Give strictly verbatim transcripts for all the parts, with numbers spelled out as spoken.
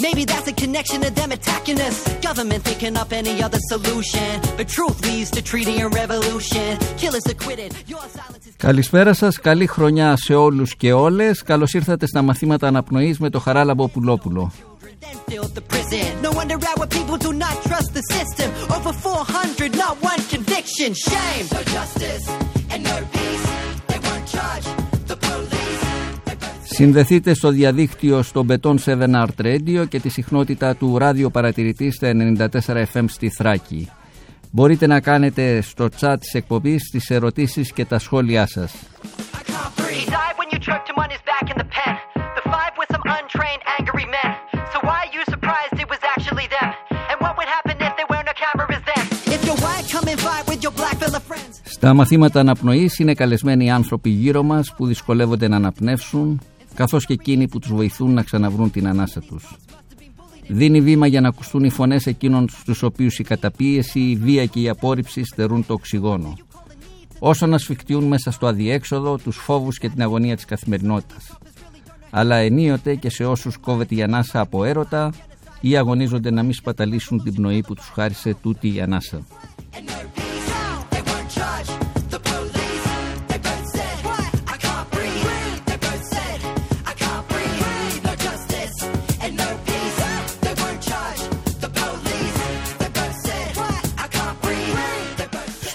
Maybe that's a connection to them attacking us. Government thinking up any other solution. But truth leads to treaty and revolution. Killers acquitted, your silence is... Καλησπέρα σας, καλή χρονιά σε όλους και όλες. Καλώς ήρθατε στα μαθήματα αναπνοής με το Χαράλαμπο Πουλόπουλο. Συνδεθείτε στο διαδίκτυο στο Beton εφτά Art Radio και τη συχνότητα του Ράδιο Παρατηρητή στα ενενήντα τέσσερα εφ εμ στη Θράκη. Μπορείτε να κάνετε στο chat της εκπομπής τις ερωτήσεις και τα σχόλιά σας. Στα μαθήματα αναπνοής είναι καλεσμένοι άνθρωποι γύρω μας που δυσκολεύονται να αναπνεύσουν, καθώς και εκείνοι που τους βοηθούν να ξαναβρούν την ανάσα τους. Δίνει βήμα για να ακουστούν οι φωνές εκείνων στους οποίους η καταπίεση, η βία και η απόρριψη στερούν το οξυγόνο, όσο να σφιχτιούν μέσα στο αδιέξοδο, τους φόβους και την αγωνία της καθημερινότητας. Αλλά ενίοτε και σε όσους κόβεται η ανάσα από έρωτα ή αγωνίζονται να μην σπαταλήσουν την πνοή που τους χάρισε τούτη η ανάσα.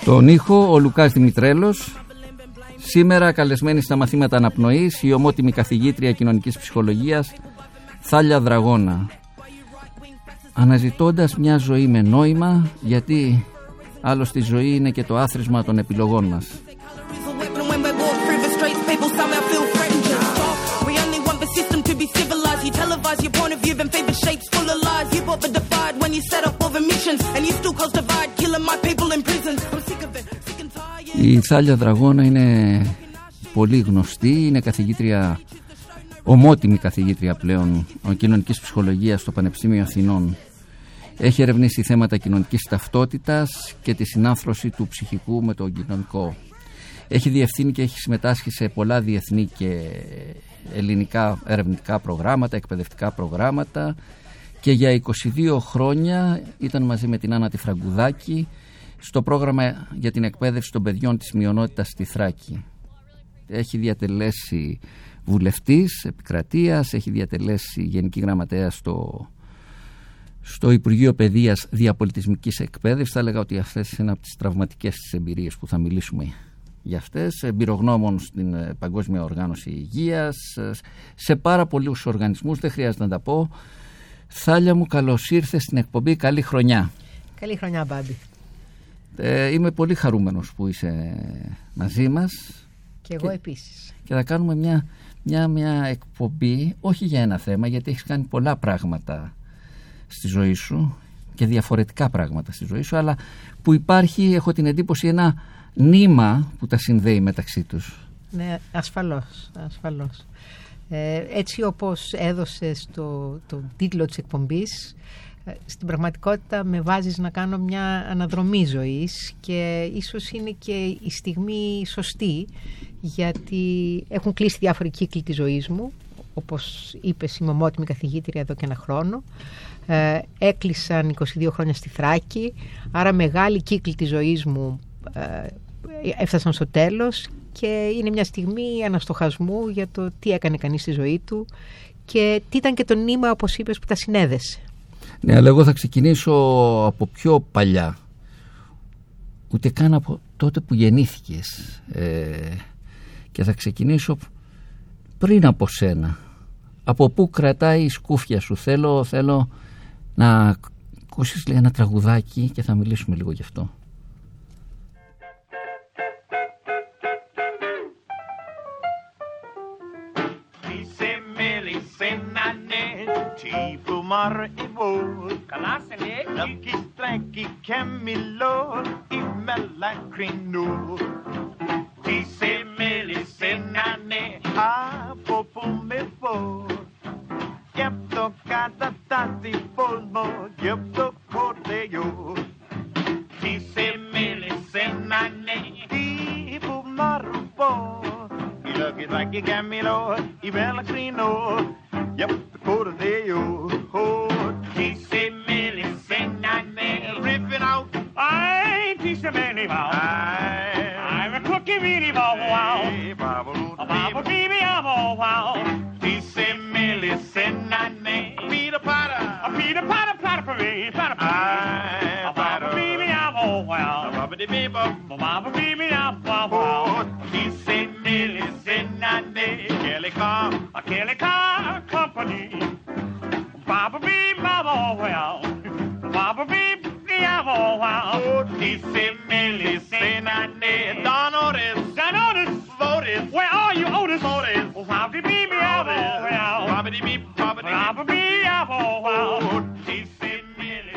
Στον ήχο ο Λουκάς Δημητρέλος. Σήμερα καλεσμένη στα μαθήματα αναπνοής η ομότιμη καθηγήτρια κοινωνικής ψυχολογίας Θάλεια Δραγώνα. Αναζητώντας μια ζωή με νόημα, γιατί άλλωστε η ζωή είναι και το άθροισμα των επιλογών μας. Η Θάλεια Δραγώνα είναι πολύ γνωστή, είναι καθηγήτρια, ομότιμη καθηγήτρια πλέον κοινωνικής ψυχολογίας στο Πανεπιστήμιο Αθηνών. Έχει ερευνήσει θέματα κοινωνικής ταυτότητας και τη συνάνθρωση του ψυχικού με τον κοινωνικό. Έχει διευθύνει και έχει συμμετάσχει σε πολλά διεθνή και ελληνικά ερευνητικά προγράμματα, εκπαιδευτικά προγράμματα και για είκοσι δύο χρόνια ήταν μαζί με την Άννα τη Φραγκουδάκη στο πρόγραμμα για την εκπαίδευση των παιδιών της μειονότητας στη Θράκη. Έχει διατελέσει βουλευτής επικρατείας, έχει διατελέσει γενική γραμματέα στο, στο Υπουργείο Παιδείας Διαπολιτισμικής Εκπαίδευσης. Θα έλεγα ότι αυτές είναι από τις τραυματικές της εμπειρίες που θα μιλήσουμε για αυτές. Εμπειρογνώμων στην Παγκόσμια Οργάνωση Υγείας, σε πάρα πολλούς οργανισμούς, δεν χρειάζεται να τα πω. Θάλεια μου, καλώς ήρθες στην εκπομπή, καλή χρονιά. Καλή χρονιά, Μπάμπη. Ε, είμαι πολύ χαρούμενος που είσαι μαζί μας. Και εγώ και, επίσης. Και θα κάνουμε μια, μια, μια εκπομπή, όχι για ένα θέμα, γιατί έχεις κάνει πολλά πράγματα στη ζωή σου και διαφορετικά πράγματα στη ζωή σου, αλλά που υπάρχει, έχω την εντύπωση, ένα νήμα που τα συνδέει μεταξύ τους. Ναι, ασφαλώς, ασφαλώς. Ε, έτσι όπως έδωσες το, το τίτλο της εκπομπής, στην πραγματικότητα με βάζεις να κάνω μια αναδρομή ζωής και ίσως είναι και η στιγμή σωστή, γιατί έχουν κλείσει διάφοροι κύκλοι της ζωής μου. Όπως είπες, είμαι ομότιμη καθηγήτρια εδώ και ένα χρόνο. Ε, έκλεισαν είκοσι δύο χρόνια στη Θράκη, άρα μεγάλη κύκλη της ζωής μου ε, έφτασαν στο τέλος και είναι μια στιγμή αναστοχασμού για το τι έκανε κανείς στη ζωή του και τι ήταν και το νήμα, όπως είπες, που τα συνέδεσε. Ναι, αλλά εγώ θα ξεκινήσω από πιο παλιά, ούτε καν από τότε που γεννήθηκες, ε, και θα ξεκινήσω πριν από σένα. Από πού κρατάει η σκούφια σου? Θέλω, θέλω να ακούσεις λέει, ένα τραγουδάκι και θα μιλήσουμε λίγο γι' αυτό. Είσαι μέλη σε έναν Omar y Bo, el Kistrenki, Camilo y Melancrino. Dice Melisenane, a popo me fo. Yepto catatati polmo, yepto cordeyo. Dice Melisenane, tipo marupo. He look it like a Camilo y Melancrino. Yep, the quarter day, oh, T C. Millie, sing that man, ripping out. I teach a Millie Bow. I'm a cookie Millie Bow, wow. A Bible baby, I'm all wow. T C. Millie, sing that man, Peter Potter. A Peter Potter, Potter for me, Potter for me. A Bible baby, I'm all wow. A Bible baby, I'm all wow. T C. Millie, sing that man, Kelly Carr, a Kelly Carr. Baba bee, baba well, baba bee, baba well. Dizzy Millie, Senane, Donoris, Donoris, Otis. Where are you, Otis? Otis. Baba bee, baba well, baba bee, baba bee, baba well.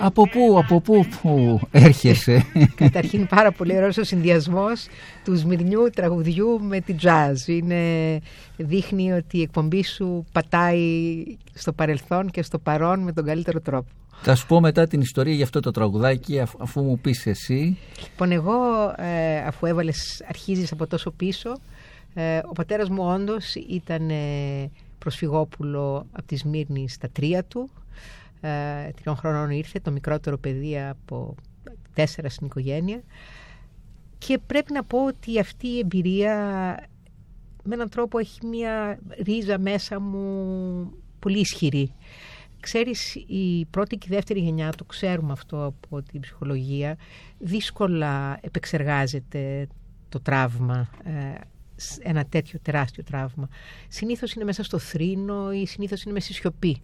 Από πού, από πού, πού έρχεσαι? Καταρχήν πάρα πολύ ωραίος ο συνδυασμός του σμυρνιού τραγουδιού με την jazz. Είναι, δείχνει ότι η εκπομπή σου πατάει στο παρελθόν και στο παρόν με τον καλύτερο τρόπο. Θα σου πω μετά την ιστορία για αυτό το τραγουδάκι αφού μου πεις εσύ. Λοιπόν, εγώ ε, αφού έβαλες, αρχίζεις από τόσο πίσω, ε, ο πατέρας μου όντως ήταν ε, προσφυγόπουλο από τη Σμύρνη στα τρία του. Ε, τριών χρονών ήρθε, το μικρότερο παιδί από τέσσερα στην οικογένεια, και πρέπει να πω ότι αυτή η εμπειρία με έναν τρόπο έχει μια ρίζα μέσα μου πολύ ισχυρή. Ξέρεις, η πρώτη και η δεύτερη γενιά, το ξέρουμε αυτό από την ψυχολογία, δύσκολα επεξεργάζεται το τραύμα, ε, ένα τέτοιο τεράστιο τραύμα. Συνήθως είναι μέσα στο θρήνο ή συνήθως είναι μέσα στη σιωπή.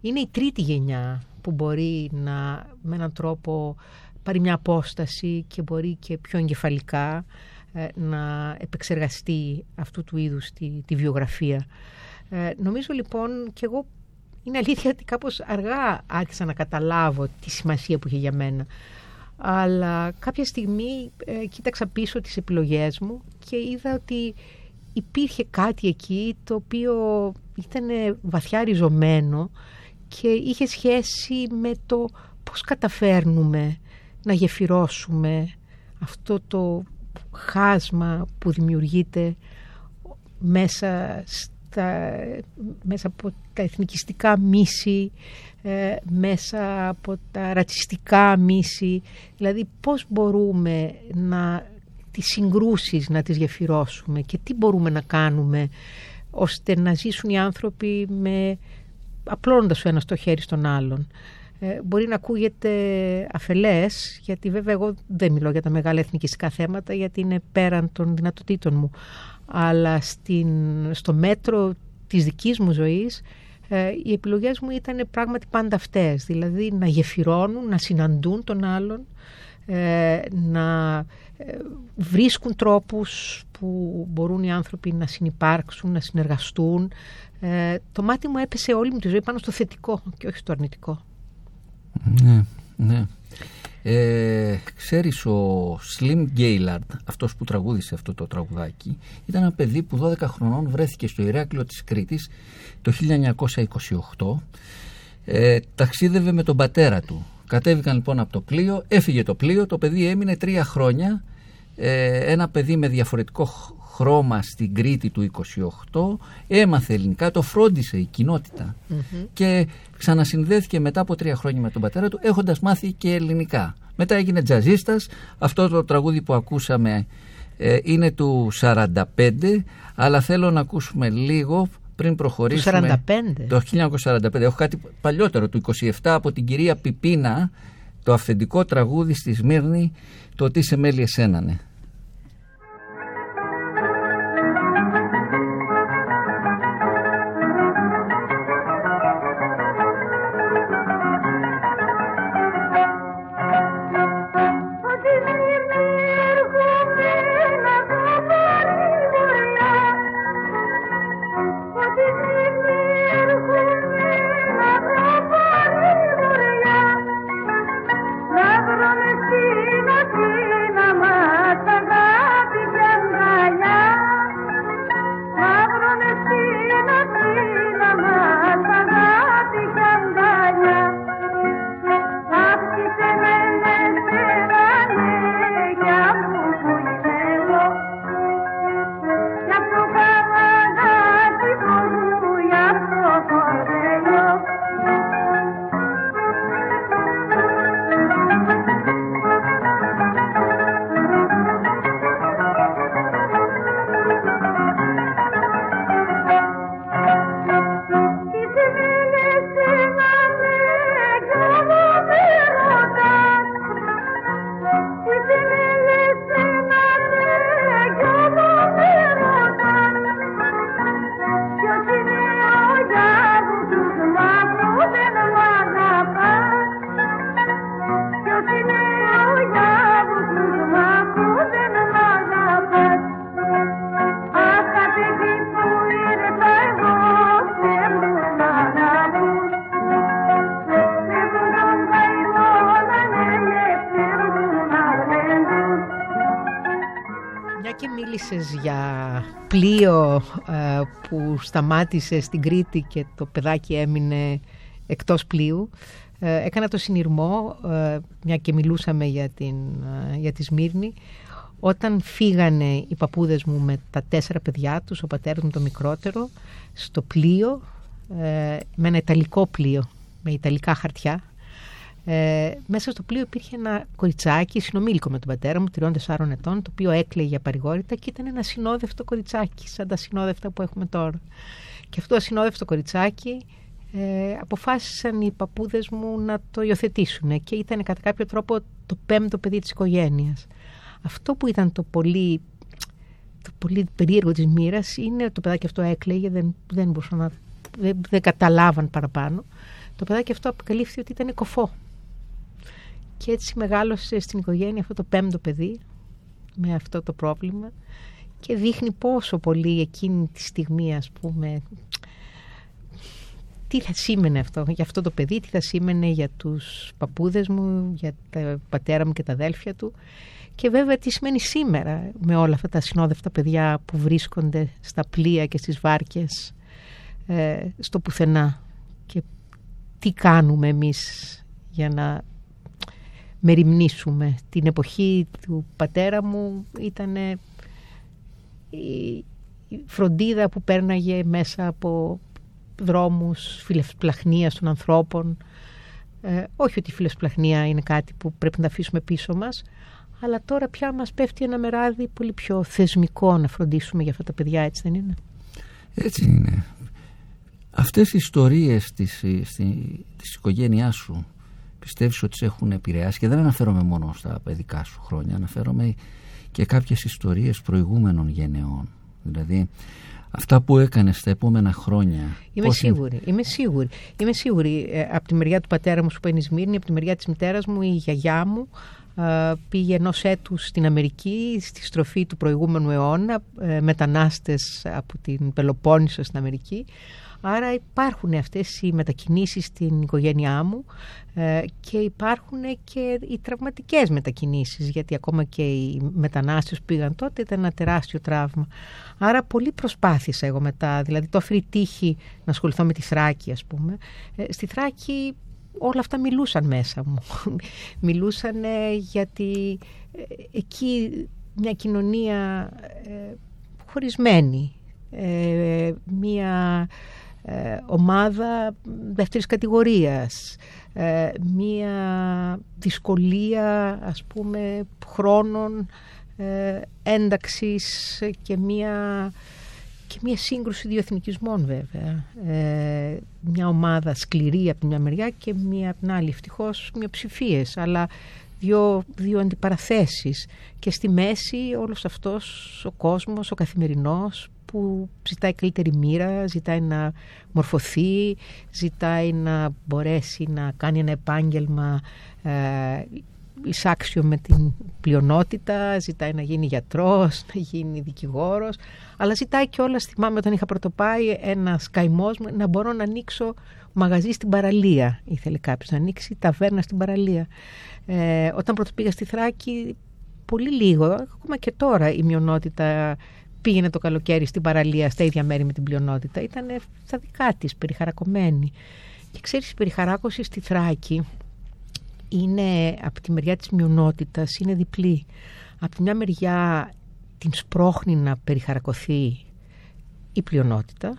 Είναι η τρίτη γενιά που μπορεί να, με έναν τρόπο, πάρει μια απόσταση και μπορεί και πιο εγκεφαλικά ε, να επεξεργαστεί αυτού του είδους τη, τη βιογραφία. Ε, νομίζω λοιπόν, και εγώ είναι αλήθεια ότι κάπως αργά άρχισα να καταλάβω τη σημασία που είχε για μένα. Αλλά κάποια στιγμή ε, κοίταξα πίσω τις επιλογές μου και είδα ότι υπήρχε κάτι εκεί το οποίο ήταν βαθιά ριζωμένο και είχε σχέση με το πώς καταφέρνουμε να γεφυρώσουμε αυτό το χάσμα που δημιουργείται μέσα, στα, μέσα από τα εθνικιστικά μίση, ε, μέσα από τα ρατσιστικά μίση. Δηλαδή πώς μπορούμε να τις συγκρούσεις να τις γεφυρώσουμε και τι μπορούμε να κάνουμε ώστε να ζήσουν οι άνθρωποι με... απλώνοντας ο ένας το χέρι στον άλλον. Ε, μπορεί να ακούγεται αφελές, γιατί βέβαια εγώ δεν μιλώ για τα μεγάλα εθνικιστικά θέματα, γιατί είναι πέραν των δυνατοτήτων μου. Αλλά στην, στο μέτρο της δικής μου ζωής, ε, οι επιλογές μου ήταν πράγματι πάντα αυτές. Δηλαδή να γεφυρώνουν, να συναντούν τον άλλον, ε, να ε, βρίσκουν τρόπους που μπορούν οι άνθρωποι να συνυπάρξουν, να συνεργαστούν. Ε, το μάτι μου έπεσε όλη μου τη ζωή πάνω στο θετικό και όχι στο αρνητικό. Ναι, ναι. Ε, ξέρεις, ο Slim Gaillard, αυτός που τραγούδισε αυτό το τραγουδάκι, ήταν ένα παιδί που δώδεκα χρονών βρέθηκε στο Ηράκλειο της Κρήτης το χίλια εννιακόσια είκοσι οκτώ. Ε, ταξίδευε με τον πατέρα του. Κατέβηκαν λοιπόν από το πλοίο, έφυγε το πλοίο, το παιδί έμεινε τρία χρόνια. Ε, ένα παιδί με διαφορετικό χρώμα στην Κρήτη του είκοσι οκτώ, έμαθε ελληνικά, το φρόντισε η κοινότητα mm-hmm. και ξανασυνδέθηκε μετά από τρία χρόνια με τον πατέρα του έχοντας μάθει και ελληνικά. Μετά έγινε τζαζίστας. Αυτό το τραγούδι που ακούσαμε ε, είναι του σαράντα πέντε, αλλά θέλω να ακούσουμε λίγο πριν προχωρήσουμε το χίλια εννιακόσια σαράντα πέντε. Έχω κάτι παλιότερο του είκοσι επτά από την κυρία Πιπίνα, το αυθεντικό τραγούδι στη Σμύρνη, το «Τι σε μέλη εσένανε». Φαραντούρη, μίλησες για πλοίο ε, που σταμάτησε στην Κρήτη και το παιδάκι έμεινε εκτός πλοίου. Ε, έκανα το συνειρμό, ε, μια και μιλούσαμε για, την, ε, για τη Σμύρνη. Όταν φύγανε οι παππούδες μου με τα τέσσερα παιδιά τους, ο πατέρας μου το μικρότερο, στο πλοίο, ε, με ένα ιταλικό πλοίο, με ιταλικά χαρτιά. Ε, μέσα στο πλοίο υπήρχε ένα κοριτσάκι συνομήλικο με τον πατέρα μου, τριών τεσσάρων ετών, το οποίο έκλαιγε απαρηγόρητα και ήταν ένα ασυνόδευτο κοριτσάκι, σαν τα ασυνόδευτα που έχουμε τώρα. Και αυτό το ασυνόδευτο κοριτσάκι ε, αποφάσισαν οι παππούδες μου να το υιοθετήσουν και ήταν κατά κάποιο τρόπο το πέμπτο παιδί της οικογένειας. Αυτό που ήταν το πολύ, το πολύ περίεργο της μοίρας είναι ότι το παιδάκι αυτό έκλαιγε, δεν, δεν, μπορούσαν να, δεν, δεν καταλάβαν παραπάνω. Το παιδάκι αυτό αποκαλύφθηκε ότι ήταν κοφό. Και έτσι μεγάλωσε στην οικογένεια αυτό το πέμπτο παιδί με αυτό το πρόβλημα και δείχνει πόσο πολύ εκείνη τη στιγμή, ας πούμε, τι θα σήμαινε αυτό για αυτό το παιδί, τι θα σήμαινε για τους παππούδες μου, για τα πατέρα μου και τα αδέλφια του και βέβαια τι σημαίνει σήμερα με όλα αυτά τα ασυνόδευτα παιδιά που βρίσκονται στα πλοία και στις βάρκες στο πουθενά και τι κάνουμε εμείς για να μεριμνήσουμε. Την εποχή του πατέρα μου ήταν η φροντίδα που πέρναγε μέσα από δρόμους, φιλεσπλαχνία των ανθρώπων. Ε, όχι ότι η φιλεσπλαχνία είναι κάτι που πρέπει να τα αφήσουμε πίσω μας, αλλά τώρα πια μας πέφτει ένα μεράδι πολύ πιο θεσμικό να φροντίσουμε για αυτά τα παιδιά, έτσι δεν είναι? Έτσι είναι. Αυτές οι ιστορίες της, της οικογένειάς σου πιστεύεις ότι σε έχουν επηρεάσει? Και δεν αναφέρομαι μόνο στα παιδικά σου χρόνια, αναφέρομαι και κάποιες ιστορίες προηγούμενων γενεών. Δηλαδή, αυτά που έκανες τα επόμενα χρόνια. Είμαι πώς... σίγουρη, είμαι σίγουρη. Είμαι σίγουρη. Ε, από τη μεριά του πατέρα μου, σου παίρνει Σμύρνη, από τη μεριά της μητέρας μου, η γιαγιά μου ε, πήγε ενός έτους στην Αμερική, στη στροφή του προηγούμενου αιώνα, ε, μετανάστες από την Πελοπόννησο στην Αμερική. Άρα υπάρχουν αυτές οι μετακινήσεις στην οικογένειά μου ε, και υπάρχουν και οι τραυματικές μετακινήσεις, γιατί ακόμα και οι μετανάστες που πήγαν τότε ήταν ένα τεράστιο τραύμα. Άρα πολύ προσπάθησα εγώ μετά, δηλαδή το άφερε η τύχη να ασχοληθώ με τη Θράκη, ας πούμε. Ε, στη Θράκη όλα αυτά μιλούσαν μέσα μου. Μιλούσαν ε, γιατί ε, εκεί μια κοινωνία ε, χωρισμένη, ε, μια... ομάδα δεύτερης κατηγορίας, ε, μία δυσκολία, ας πούμε, χρόνων ε, ένταξης και μία, και μία σύγκρουση δύο εθνικισμών βέβαια. Ε, μια ομάδα σκληρή από την μια μεριά και μία από την άλλη, ευτυχώς μειοψηφίες, αλλά δύο, δύο αντιπαραθέσεις και στη μέση όλος αυτός ο κόσμος, ο καθημερινός, που ζητάει καλύτερη μοίρα, ζητάει να μορφωθεί, ζητάει να μπορέσει να κάνει ένα επάγγελμα ε, εισάξιο με την πλειονότητα, ζητάει να γίνει γιατρός, να γίνει δικηγόρος, αλλά ζητάει κιόλας, θυμάμαι όταν είχα πρωτοπάει, ένας καημός μου, να μπορώ να ανοίξω μαγαζί στην παραλία, ήθελε κάποιος να ανοίξει ταβέρνα στην παραλία. Ε, όταν πρωτοπήγα στη Θράκη, πολύ λίγο, ακόμα και τώρα η μειονότητα πήγαινε το καλοκαίρι στην παραλία, στα ίδια μέρη με την πλειονότητα. Ήταν στα δικά της, περιχαρακωμένη. Και ξέρεις, η περιχαράκωση στη Θράκη είναι, από τη μεριά της μειονότητας, είναι διπλή. Από τη μια μεριά την σπρώχνει να περιχαρακωθεί η πλειονότητα,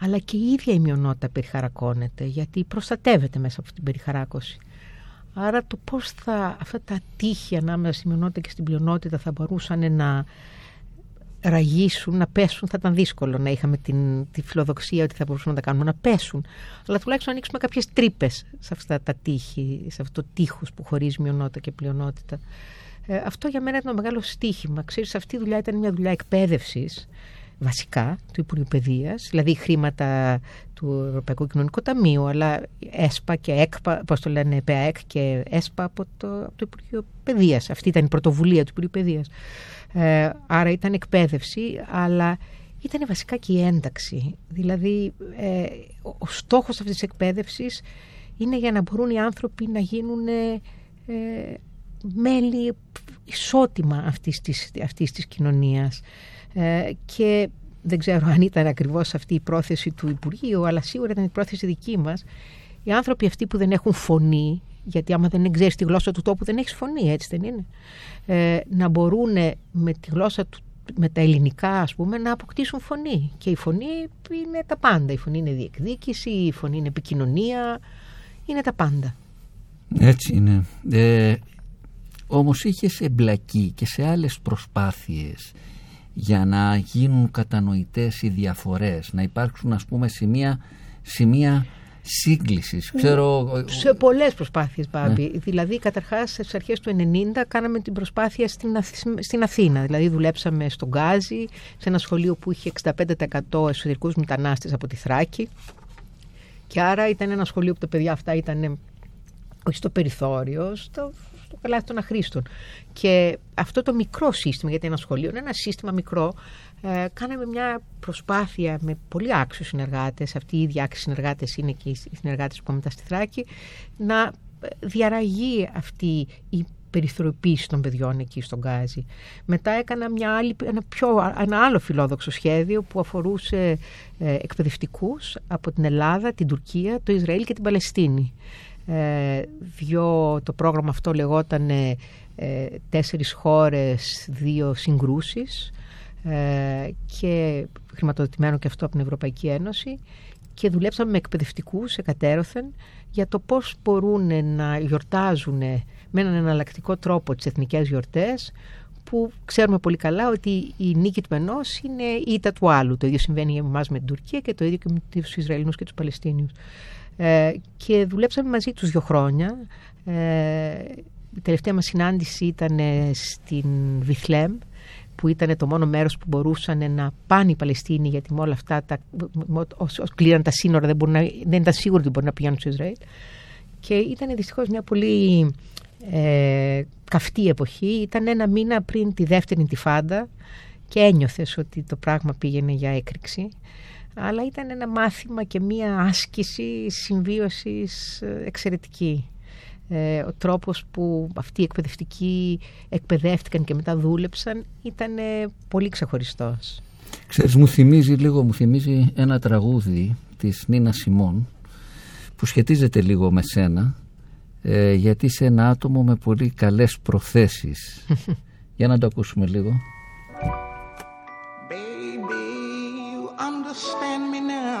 αλλά και η ίδια η μειονότητα περιχαρακώνεται, γιατί προστατεύεται μέσα από την περιχαράκωση. Άρα το πώς θα, αυτά τα τείχη ανάμεσα στη μειονότητα και στην πλειονότητα θα μπορούσαν να ραγίσουν, να πέσουν, θα ήταν δύσκολο να είχαμε την, τη φιλοδοξία ότι θα μπορούσαμε να τα κάνουμε, να πέσουν. Αλλά τουλάχιστον να ανοίξουμε κάποιες τρύπες σε αυτά τα τείχη, σε αυτό το τείχος που χωρίζει μειονότητα και πλειονότητα. Ε, αυτό για μένα ήταν ένα μεγάλο στοίχημα. Ξέρεις, αυτή η δουλειά ήταν μια δουλειά εκπαίδευσης, βασικά, του Υπουργείου Παιδείας, δηλαδή χρήματα του Ευρωπαϊκού Κοινωνικού Ταμείου, αλλά ΕΣΠΑ και ΕΚΠΑ, πώς το λένε, ΠΑΕΚ και ΕΣΠΑ από το, από το Υπουργείο Παιδείας. Αυτή ήταν η πρωτοβουλία του Υπουργείου Παιδείας. Ε, άρα ήταν εκπαίδευση, αλλά ήταν βασικά και η ένταξη. Δηλαδή, ε, ο στόχος αυτής της εκπαίδευσης είναι για να μπορούν οι άνθρωποι να γίνουν ε, μέλη ισότιμα αυτής της, αυτής της κοινωνίας. Ε, και δεν ξέρω αν ήταν ακριβώς αυτή η πρόθεση του Υπουργείου, αλλά σίγουρα ήταν η πρόθεση δική μας. Οι άνθρωποι αυτοί που δεν έχουν φωνή, γιατί άμα δεν ξέρεις τη γλώσσα του τόπου δεν έχεις φωνή, έτσι δεν είναι, ε, να μπορούν με τη γλώσσα του, με τα ελληνικά ας πούμε, να αποκτήσουν φωνή. Και η φωνή είναι τα πάντα. Η φωνή είναι διεκδίκηση, η φωνή είναι επικοινωνία, είναι τα πάντα. Έτσι είναι. Ε, όμως είχες εμπλακεί και σε άλλες προσπάθειες για να γίνουν κατανοητές οι διαφορές, να υπάρξουν ας πούμε σημεία, σημεία σύγκλησης. Ξέρω... Σε πολλές προσπάθειες, Μπάμπη. Ναι. Δηλαδή, καταρχάς, στις αρχές του ενενήντα κάναμε την προσπάθεια στην, Αθ... στην Αθήνα. Δηλαδή, δουλέψαμε στον Γκάζι, σε ένα σχολείο που είχε εξήντα πέντε τοις εκατό εσωτερικούς μετανάστες από τη Θράκη. Και άρα ήταν ένα σχολείο που τα παιδιά αυτά ήταν όχι στο περιθώριο, στο... στο καλάθι των αχρήστων. Και αυτό το μικρό σύστημα, γιατί ένα σχολείο είναι ένα σύστημα μικρό, ε, κάναμε μια προσπάθεια με πολύ άξιους συνεργάτες, αυτοί οι ίδιοι άξιοι συνεργάτες είναι και οι συνεργάτες που πάμε μετά στη Θράκη, να διαραγεί αυτή η περιθωριοποίηση των παιδιών εκεί στον Γκάζι. Μετά έκανα μια άλλη, ένα, πιο, ένα άλλο φιλόδοξο σχέδιο που αφορούσε ε, εκπαιδευτικούς από την Ελλάδα, την Τουρκία, το Ισραήλ και την Παλαιστίνη. Ε, δυο, το πρόγραμμα αυτό λεγόταν ε, τέσσερις χώρες, δύο συγκρούσεις, ε, και χρηματοδοτημένο και αυτό από την Ευρωπαϊκή Ένωση, και δουλέψαμε με εκπαιδευτικούς εκατέρωθεν για το πώς μπορούν να γιορτάζουν με έναν εναλλακτικό τρόπο τις εθνικές γιορτές, που ξέρουμε πολύ καλά ότι η νίκη του ενός είναι η ήττα του άλλου. Το ίδιο συμβαίνει για εμάς με την Τουρκία και το ίδιο και με τους Ισραηλινούς και τους Παλαιστίνιους. Ε, και δουλέψαμε μαζί τους δύο χρόνια. Ε, η τελευταία μας συνάντηση ήταν στην Βιθλέμ, που ήταν το μόνο μέρος που μπορούσαν να πάνε οι Παλαιστίνοι, γιατί με όλα αυτά τα, ως, ως κλήραν τα σύνορα δεν, να, δεν ήταν σίγουρο ότι μπορεί να πηγαίνουν στο Ισραήλ. Και ήταν δυστυχώς μια πολύ ε, καυτή εποχή. Ήταν ένα μήνα πριν τη δεύτερη Ιντιφάντα και ένιωθες ότι το πράγμα πήγαινε για έκρηξη. Αλλά ήταν ένα μάθημα και μία άσκηση συμβίωσης εξαιρετική. Ε, ο τρόπος που αυτοί οι εκπαιδευτικοί εκπαιδεύτηκαν και μετά δούλεψαν ήταν πολύ ξεχωριστός. Ξέρεις, μου θυμίζει λίγο, μου θυμίζει ένα τραγούδι της Νίνα Σιμών που σχετίζεται λίγο με σένα, ε, γιατί είσαι ένα άτομο με πολύ καλές προθέσεις. Για να το ακούσουμε λίγο. Understand me now.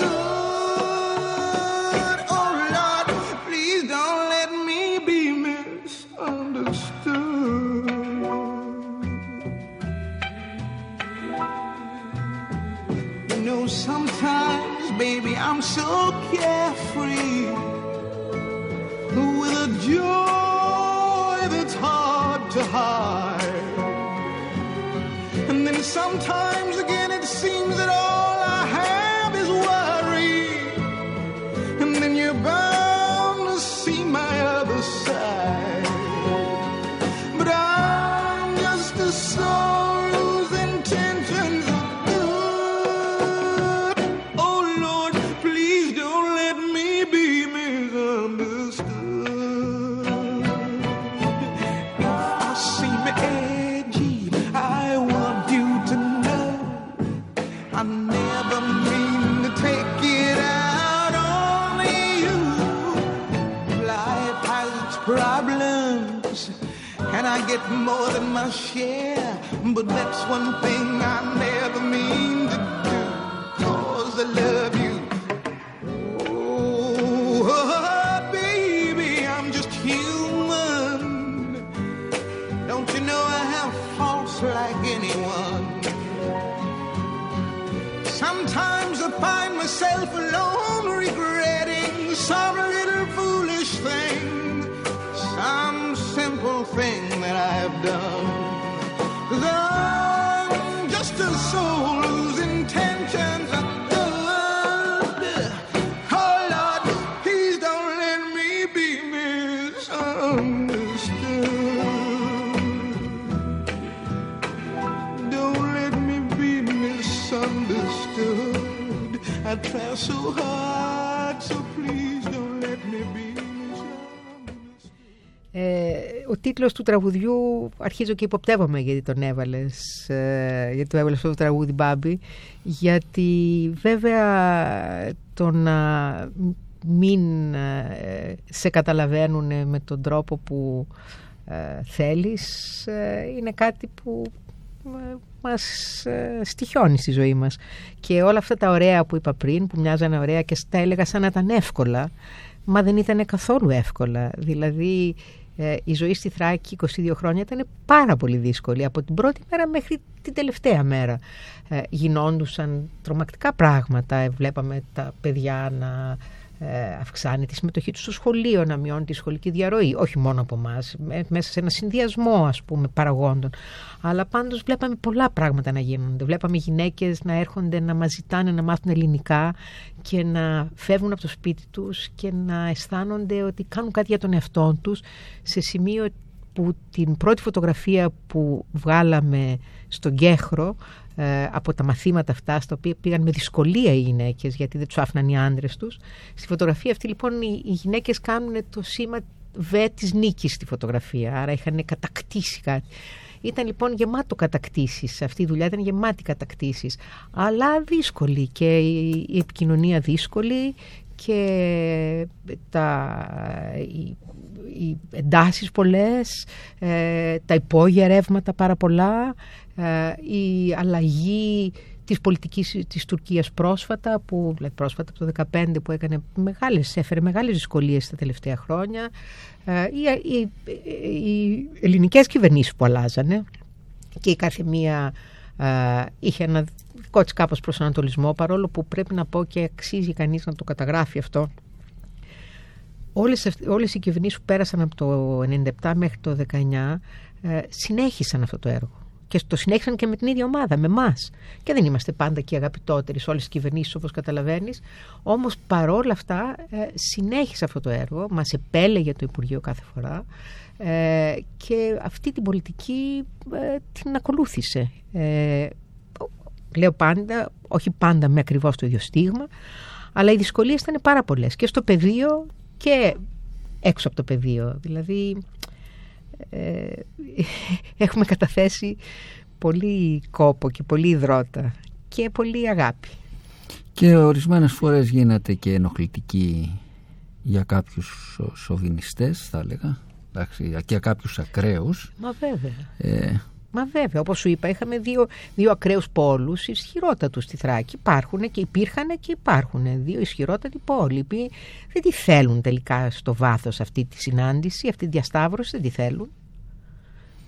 good. Sometimes, baby, I'm so carefree with a joy that's hard to hide. And then sometimes again it seems that all I have is worry. And then you're bound to see my other side. But I'm just a soul. Get more than my share, but that's one thing I never mean to do, 'cause I love you. Oh, oh baby, I'm just human. Don't you know I have faults like anyone? Sometimes I find myself alone regretting some little foolish thing, some simple thing that I've done. 'Cause I'm just a soul. had fell so hard, so please don't let me be. Ε, ο τίτλος του τραγουδιού αρχίζω και υποπτεύομαι γιατί τον έβαλες, ε, γιατί το έβαλες αυτό το τραγούδι, Μπάμπη, γιατί βέβαια το να μην ε, σε καταλαβαίνουν με τον τρόπο που ε, θέλεις ε, είναι κάτι που ε, μας ε, στοιχιώνει στη ζωή μας, και όλα αυτά τα ωραία που είπα πριν που μοιάζανε ωραία και τα έλεγα σαν να ήταν εύκολα, μα δεν ήταν καθόλου εύκολα. Δηλαδή ε, η ζωή στη Θράκη είκοσι δύο χρόνια ήταν πάρα πολύ δύσκολη. Από την πρώτη μέρα μέχρι την τελευταία μέρα ε, γινόντουσαν τρομακτικά πράγματα. Βλέπαμε τα παιδιά να ε, αυξάνει τη συμμετοχή τους στο σχολείο, να μειώνει τη σχολική διαρροή. Όχι μόνο από εμάς, μέσα σε ένα συνδυασμό, ας πούμε, παραγόντων. Αλλά πάντως βλέπαμε πολλά πράγματα να γίνονται. Βλέπαμε γυναίκες να έρχονται να μας ζητάνε να μάθουν ελληνικά και να φεύγουν από το σπίτι τους και να αισθάνονται ότι κάνουν κάτι για τον εαυτό τους, σε σημείο που την πρώτη φωτογραφία που βγάλαμε στον Κέχρο από τα μαθήματα αυτά, στα οποία πήγαν με δυσκολία οι γυναίκες γιατί δεν τους άφηναν οι άντρες τους. Στη φωτογραφία αυτή λοιπόν οι γυναίκες κάνουν το σήμα Β της νίκης στη φωτογραφία, άρα είχαν κατακτήσει κάτι. Ήταν λοιπόν γεμάτο κατακτήσεις, αυτή η δουλειά ήταν γεμάτη κατακτήσεις, αλλά δύσκολη και η επικοινωνία δύσκολη και τα... οι εντάσεις πολλές, τα υπόγεια ρεύματα πάρα πολλά, η αλλαγή της πολιτικής της Τουρκίας πρόσφατα, που δηλαδή πρόσφατα από το δύο χιλιάδες δεκαπέντε που έκανε μεγάλες, έφερε μεγάλες δυσκολίες τα τελευταία χρόνια, οι, οι, οι ελληνικές κυβερνήσεις που αλλάζανε και η κάθε μία είχε ένα δικό της κάπως προσανατολισμό, παρόλο που πρέπει να πω και αξίζει κανείς να το καταγράφει αυτό. Όλες, όλες οι κυβερνήσεις που πέρασαν από το χίλια εννιακόσια ενενήντα επτά μέχρι το δεκαεννιά συνέχισαν αυτό το έργο. Και το συνέχισαν και με την ίδια ομάδα, με εμάς. Και δεν είμαστε πάντα και αγαπητότεροι σε όλες τις κυβερνήσεις, όπως καταλαβαίνεις. Όμως παρόλα αυτά συνέχισε αυτό το έργο, μας επέλεγε το Υπουργείο κάθε φορά και αυτή την πολιτική την ακολούθησε. Λέω πάντα, όχι πάντα με ακριβώς το ίδιο στίγμα, αλλά οι δυσκολίες ήταν πάρα πολλές και στο πεδίο και έξω από το πεδίο. Δηλαδή ε, έχουμε καταθέσει πολύ κόπο και πολύ ιδρώτα και πολύ αγάπη. Και ορισμένες φορές γίνατε και ενοχλητικοί για κάποιους σοβινιστές, θα έλεγα, εντάξει, και για κάποιους ακραίους. Μα βέβαια. Ε, Μα βέβαια, όπως σου είπα, είχαμε δύο, δύο ακραίους πόλους ισχυρότατους στη Θράκη. Υπάρχουν και υπήρχαν και υπάρχουν. Δύο ισχυρότατοι πόλοι. Δεν τη θέλουν τελικά στο βάθος αυτή τη συνάντηση, αυτή τη διασταύρωση, δεν τη θέλουν.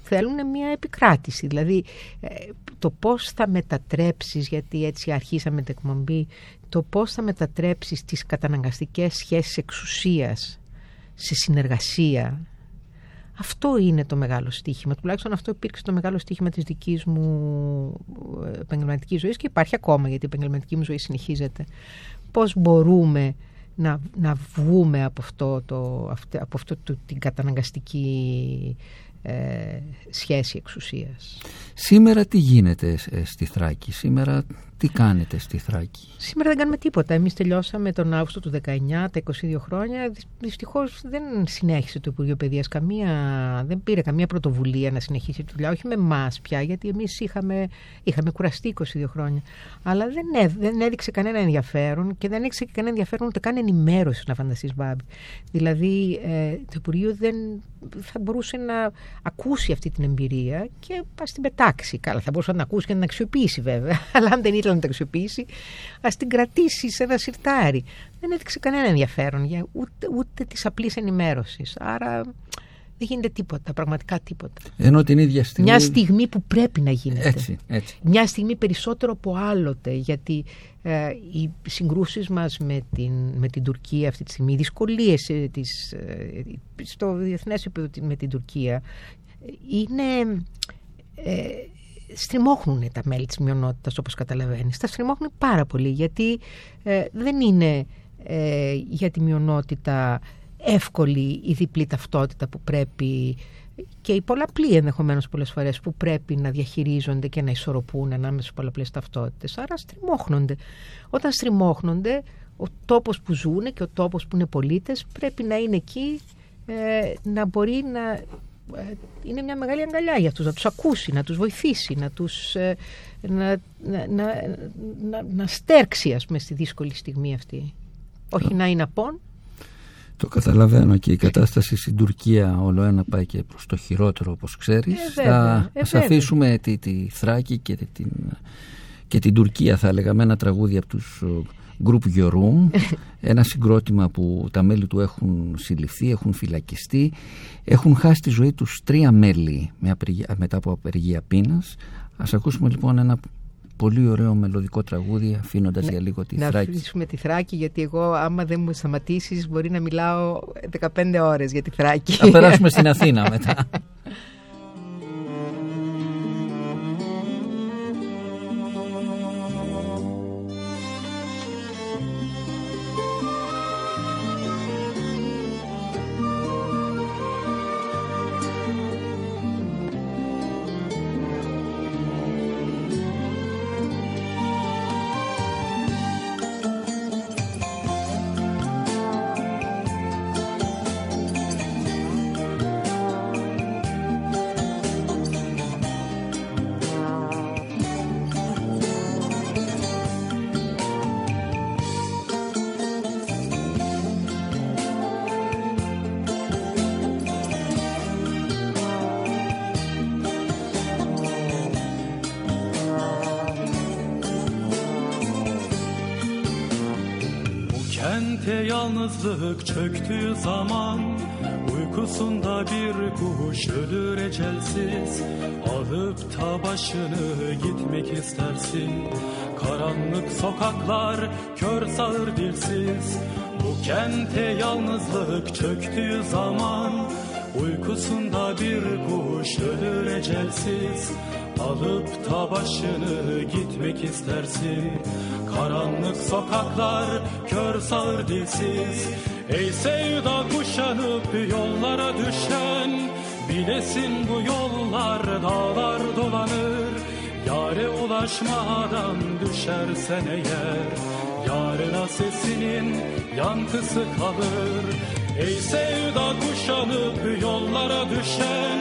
Θέλουν μια επικράτηση. Δηλαδή, το πώς θα μετατρέψεις, γιατί έτσι αρχίσαμε την εκπομπή, το πώς θα μετατρέψεις τις καταναγκαστικές σχέσεις εξουσίας σε συνεργασία. Αυτό είναι το μεγάλο στοίχημα. Τουλάχιστον αυτό υπήρξε το μεγάλο στοίχημα της δικής μου επαγγελματικής ζωής και υπάρχει ακόμα, γιατί η επαγγελματική μου ζωή συνεχίζεται. Πώς μπορούμε να, να βγούμε από αυτό, το, από αυτό το, την καταναγκαστική ε, σχέση εξουσίας. Σήμερα τι γίνεται στη Θράκη, σήμερα τι κάνετε στη Θράκη? Σήμερα δεν κάνουμε τίποτα. Εμείς τελειώσαμε τον Αύγουστο του δεκαεννιά, τα είκοσι δύο χρόνια. Δυστυχώς δεν συνέχισε το Υπουργείο Παιδείας καμία, δεν πήρε καμία πρωτοβουλία να συνεχίσει τη δουλειά. Όχι με εμάς πια, γιατί εμείς είχαμε, είχαμε κουραστεί είκοσι δύο χρόνια. Αλλά δεν, έδ, δεν έδειξε κανένα ενδιαφέρον και δεν έδειξε κανένα ενδιαφέρον ούτε καν ενημέρωση, να φανταστείς, Μπάμπη. Δηλαδή ε, το Υπουργείο δεν θα μπορούσε να ακούσει αυτή την εμπειρία και να την πετάξει. Καλά, θα μπορούσε να την ακούσει και να την αξιοποιήσει βέβαια. Αλλά αν δεν ήθελε να την αξιοποιήσει, ας την κρατήσει σε ένα σιρτάρι. Δεν έδειξε κανένα ενδιαφέρον για ούτε, ούτε της απλής ενημέρωσης. Άρα δεν γίνεται τίποτα, πραγματικά τίποτα. Ενώ την ίδια στιγμή... Μια στιγμή που πρέπει να γίνεται. Έτσι, έτσι. Μια στιγμή περισσότερο από άλλοτε, γιατί ε, οι συγκρούσεις μας με την, με την Τουρκία αυτή τη στιγμή, οι δυσκολίες ε, της, ε, στο διεθνές επίπεδο με την Τουρκία, είναι... Ε, στριμώχνουν τα μέλη της μειονότητας, όπως καταλαβαίνεις. Τα στριμώχνουν πάρα πολύ, γιατί ε, δεν είναι ε, για τη μειονότητα εύκολη η διπλή ταυτότητα που πρέπει και οι πολλαπλοί ενδεχομένως πολλές φορές που πρέπει να διαχειρίζονται και να ισορροπούν ανάμεσα στις πολλαπλές ταυτότητες. Άρα στριμώχνονται. Όταν στριμώχνονται, ο τόπος που ζουν και ο τόπος που είναι πολίτες πρέπει να είναι εκεί, ε, να μπορεί να ε, είναι μια μεγάλη αγκαλιά για αυτούς, να τους ακούσει, να τους βοηθήσει, να τους ε, να, να, να, να, να στέρξει, ας πούμε, στη δύσκολη στιγμή αυτή. Όχι να είναι απόν. Το καταλαβαίνω, και η κατάσταση στην Τουρκία όλο ένα πάει και προς το χειρότερο, όπως ξέρεις. Ε, θα ε, ας αφήσουμε τη, τη Θράκη και την, και την Τουρκία, θα έλεγα, με ένα τραγούδι από τους Group Yorum, ένα συγκρότημα που τα μέλη του έχουν συλληφθεί, έχουν φυλακιστεί, έχουν χάσει τη ζωή τους τρία μέλη μετά από απεργία πείνας. Ας ακούσουμε λοιπόν ένα πολύ ωραίο μελωδικό τραγούδι, αφήνοντας για λίγο τη να Θράκη. Να αφήσουμε τη Θράκη, γιατί εγώ άμα δεν μου σταματήσεις μπορεί να μιλάω δεκαπέντε ώρες για τη Θράκη. Θα περάσουμε στην Αθήνα μετά. Yalnızlık çöktüğü zaman uykusunda bir kuş ölür ecelsiz, alıp da başını gitmek istersin. Karanlık sokaklar kör sağır dilsiz, bu kente yalnızlık çöktüğü zaman uykusunda bir kuş ölür ecelsiz, alıp da başını gitmek istersin. Karanlık sokaklar kör sağır dilsiz, ey sevda kuşanıp yollara düşen, bilesin bu yollar dağlar dolanır, yâre ulaşmadan düşersen eğer, yarına sesinin yankısı kalır. Ey sevda kuşanıp yollara düşen,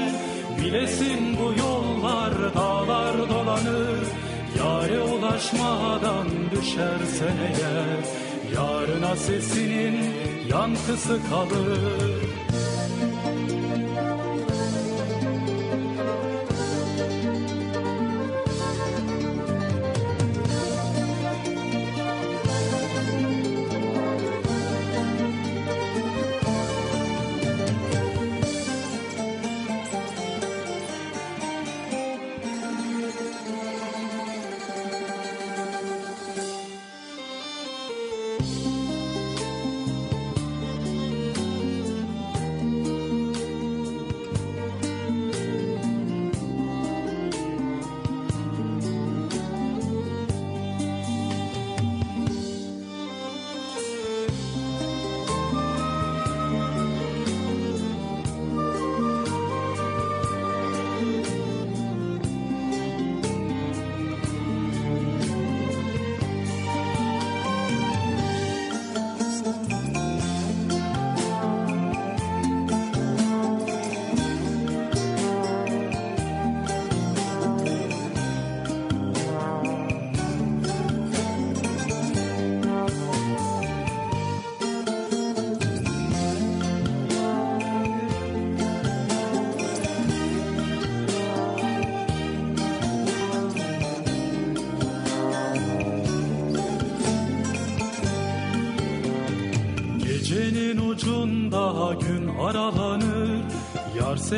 bilesin bu yollar dağlar dolanır, yâre ulaşmadan düşersen eğer, yarına sesinin yankısı kalır.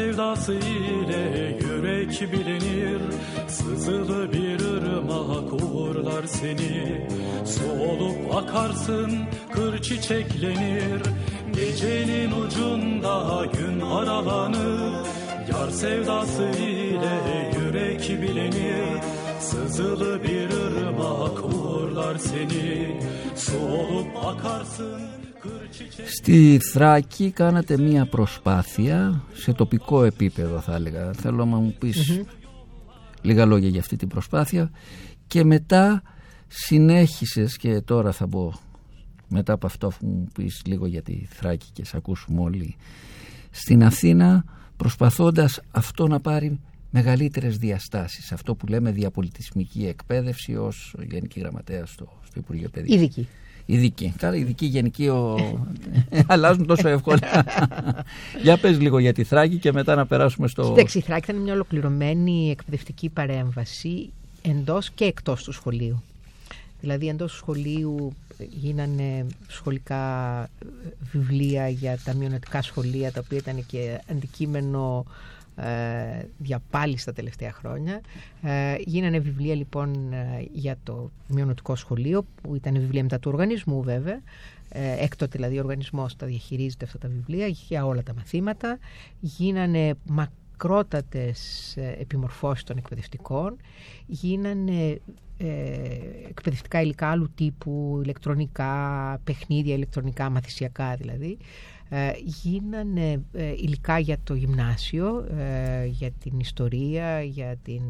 Sevdası ile yürek bilinir, sızılı bir ırmak uğurlar seni, su olup akarsın kır çiçeklenir, gecenin ucunda gün aralanır, yar sevdası ile yürek bilinir, sızılı bir ırmak uğurlar seni, su olup akarsın kır çiçeklenir. Στη Θράκη κάνατε μία προσπάθεια σε τοπικό επίπεδο, θα έλεγα. Θέλω να μου πεις mm-hmm. λίγα λόγια για αυτή την προσπάθεια. Και μετά συνέχισες, και τώρα θα μπω μετά από αυτό που μου πεις λίγο για τη Θράκη και σε ακούσουμε όλοι, στην Αθήνα, προσπαθώντας αυτό να πάρει μεγαλύτερες διαστάσεις. Αυτό που λέμε διαπολιτισμική εκπαίδευση, ως Γενική Γραμματέα στο, στο Υπουργείο Παιδείας. Ειδική. Ειδική. Καλά, ειδική, γενική, ο... αλλάζουν τόσο εύκολα. Για πες λίγο για τη Θράκη και μετά να περάσουμε στο... Κοιτάξτε, η Θράκη ήταν μια ολοκληρωμένη εκπαιδευτική παρέμβαση εντός και εκτός του σχολείου. Δηλαδή εντός του σχολείου γίνανε σχολικά βιβλία για τα μειονοτικά σχολεία, τα οποία ήταν και αντικείμενο ε, διαπάλης τα τελευταία χρόνια. Ε, γίνανε βιβλία λοιπόν για το μειονοτικό σχολείο, που ήταν βιβλία μετά του οργανισμού βέβαια. Ε, έκτοτε δηλαδή ο οργανισμός τα διαχειρίζεται αυτά τα βιβλία για όλα τα μαθήματα. Γίνανε μακρότατες επιμορφώσεις των εκπαιδευτικών. Γίνανε εκπαιδευτικά υλικά άλλου τύπου, ηλεκτρονικά, παιχνίδια, ηλεκτρονικά, μαθησιακά δηλαδή. Ε, γίνανε υλικά για το γυμνάσιο, ε, για την ιστορία, για την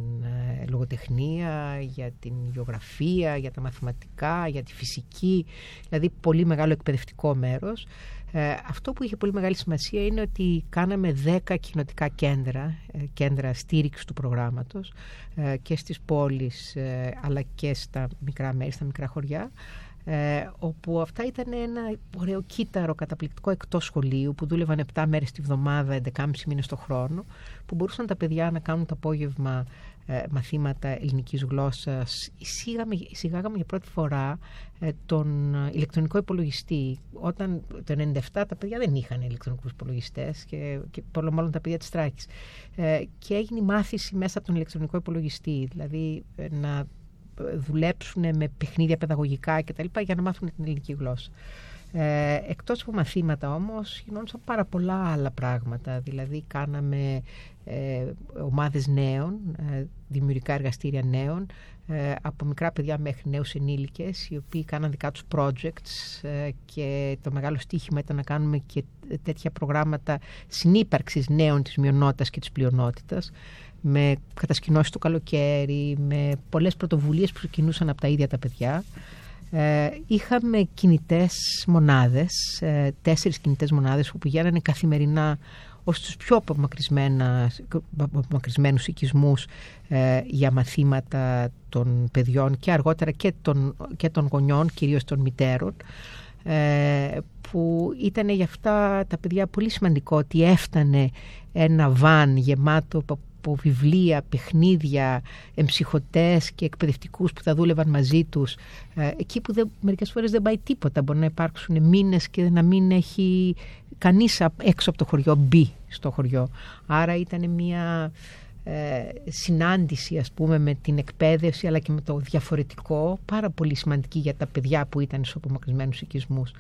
ε, λογοτεχνία, για την γεωγραφία, για τα μαθηματικά, για τη φυσική, δηλαδή πολύ μεγάλο εκπαιδευτικό μέρος. Ε, αυτό που είχε πολύ μεγάλη σημασία είναι ότι κάναμε δέκα κοινοτικά κέντρα, ε, κέντρα στήριξης του προγράμματος, ε, και στις πόλεις, ε, αλλά και στα μικρά μέρη, στα μικρά χωριά, Ε, όπου αυτά ήταν ένα ωραίο κύτταρο καταπληκτικό εκτός σχολείου, που δούλευαν επτά μέρες τη βδομάδα, έντεκα και μισή μήνες το χρόνο, που μπορούσαν τα παιδιά να κάνουν το απόγευμα ε, μαθήματα ελληνικής γλώσσας. Εισήγαμε, εισηγάγαμε για πρώτη φορά ε, τον ηλεκτρονικό υπολογιστή. Όταν το χίλια εννιακόσια ενενήντα επτά τα παιδιά δεν είχαν ηλεκτρονικούς υπολογιστές, και, και πολλο μάλλον τα παιδιά της Τράκης, ε, και έγινε η μάθηση μέσα από τον ηλεκτρονικό υπολογιστή, δηλαδή ε, να δουλέψουν με παιχνίδια παιδαγωγικά κτλ. Για να μάθουν την ελληνική γλώσσα. Ε, εκτός από μαθήματα όμως γινόντουσαν πάρα πολλά άλλα πράγματα. Δηλαδή κάναμε ε, ομάδες νέων, ε, δημιουργικά εργαστήρια νέων, ε, από μικρά παιδιά μέχρι νέους ενήλικες, οι οποίοι κάναν δικά τους projects, ε, και το μεγάλο στοίχημα ήταν να κάνουμε και τέτοια προγράμματα συνύπαρξης νέων της μειονότητας και της πλειονότητας, με κατασκηνώσεις το καλοκαίρι, με πολλές πρωτοβουλίες που ξεκινούσαν από τα ίδια τα παιδιά. Ε, είχαμε κινητές μονάδες, ε, τέσσερις κινητές μονάδες που πηγαίνανε καθημερινά ως τους πιο απομακρυσμένους οικισμούς, ε, για μαθήματα των παιδιών και αργότερα και των, και των γονιών, κυρίως των μητέρων, ε, που ήταν για αυτά τα παιδιά πολύ σημαντικό ότι έφτανε ένα βαν γεμάτο από βιβλία, παιχνίδια, εμψυχωτές και εκπαιδευτικούς που θα δούλευαν μαζί τους. Εκεί που δεν, μερικές φορές δεν πάει τίποτα. Μπορεί να υπάρξουν μήνες και να μην έχει κανείς έξω από το χωριό μπει στο χωριό. Άρα ήταν μια ε, συνάντηση, ας πούμε, με την εκπαίδευση αλλά και με το διαφορετικό, πάρα πολύ σημαντική για τα παιδιά που ήταν στους απομακρυσμένους οικισμούς.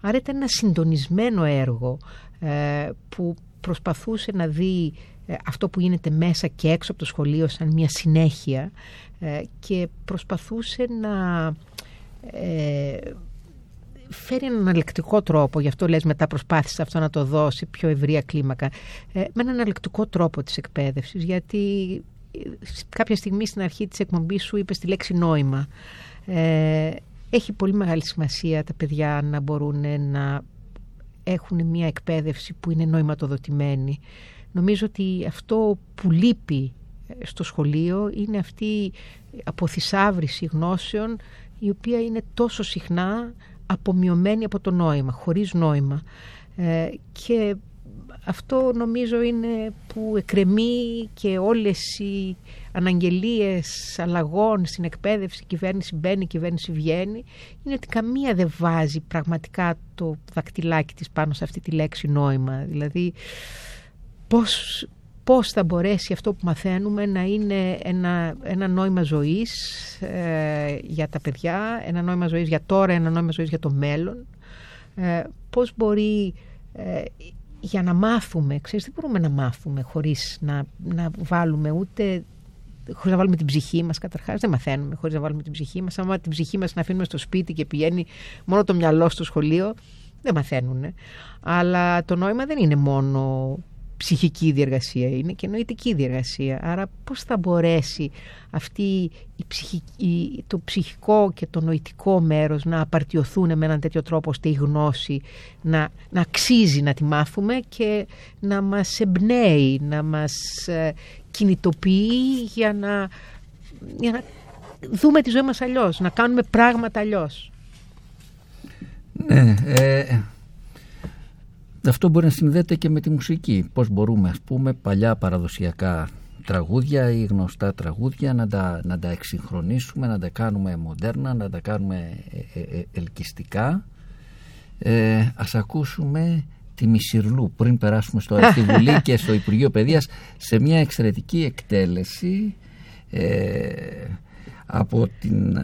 Άρα ήταν ένα συντονισμένο έργο ε, που προσπαθούσε να δει αυτό που γίνεται μέσα και έξω από το σχολείο σαν μια συνέχεια, και προσπαθούσε να φέρει έναν αναλεκτικό τρόπο, γι' αυτό λες μετά προσπάθησε αυτό να το δώσει πιο ευρία κλίμακα, με έναν αναλεκτικό τρόπο της εκπαίδευσης, γιατί κάποια στιγμή στην αρχή της εκπομπής σου είπες τη λέξη νόημα. Έχει πολύ μεγάλη σημασία τα παιδιά να μπορούν να έχουν μια εκπαίδευση που είναι νοηματοδοτημένη. Νομίζω ότι αυτό που λείπει στο σχολείο είναι αυτή η αποθυσάβριση γνώσεων, η οποία είναι τόσο συχνά απομειωμένη από το νόημα, χωρίς νόημα. Ε, και αυτό νομίζω είναι που εκκρεμεί, και όλες οι αναγγελίες αλλαγών στην εκπαίδευση, η κυβέρνηση μπαίνει, η κυβέρνηση βγαίνει, είναι ότι καμία δεν βάζει πραγματικά το δακτυλάκι της πάνω σε αυτή τη λέξη νόημα. Δηλαδή Πώς, πώς θα μπορέσει αυτό που μαθαίνουμε να είναι ένα, ένα νόημα ζωής ε, για τα παιδιά, ένα νόημα ζωής για τώρα, ένα νόημα ζωής για το μέλλον. Ε, πώς μπορεί, ε, για να μάθουμε, ξέρεις, δεν μπορούμε να μάθουμε χωρίς να, να βάλουμε ούτε... χωρίς να βάλουμε την ψυχή μας, καταρχάς δεν μαθαίνουμε χωρίς να βάλουμε την ψυχή μας. Αν την ψυχή μας να αφήνουμε στο σπίτι και πηγαίνει μόνο το μυαλό στο σχολείο, δεν μαθαίνουν. Αλλά το νόημα δεν είναι μόνο ψυχική διεργασία, είναι και νοητική διεργασία. Άρα πώς θα μπορέσει αυτή η ψυχική, το ψυχικό και το νοητικό μέρος να απαρτιωθούν με έναν τέτοιο τρόπο, ώστε η γνώση να, να αξίζει να τη μάθουμε και να μας εμπνέει, να μας κινητοποιεί για να, για να δούμε τη ζωή μας αλλιώς, να κάνουμε πράγματα αλλιώς. Ναι, ε... αυτό μπορεί να συνδέεται και με τη μουσική. Πώς μπορούμε, ας πούμε, παλιά παραδοσιακά τραγούδια ή γνωστά τραγούδια να τα, να τα εξυγχρονίσουμε, να τα κάνουμε μοντέρνα, να τα κάνουμε ε, ε, ελκυστικά. Ε, ας ακούσουμε τη Μισιρλού πριν περάσουμε στο, στη Βουλή και στο Υπουργείο Παιδείας, σε μια εξαιρετική εκτέλεση ε, από την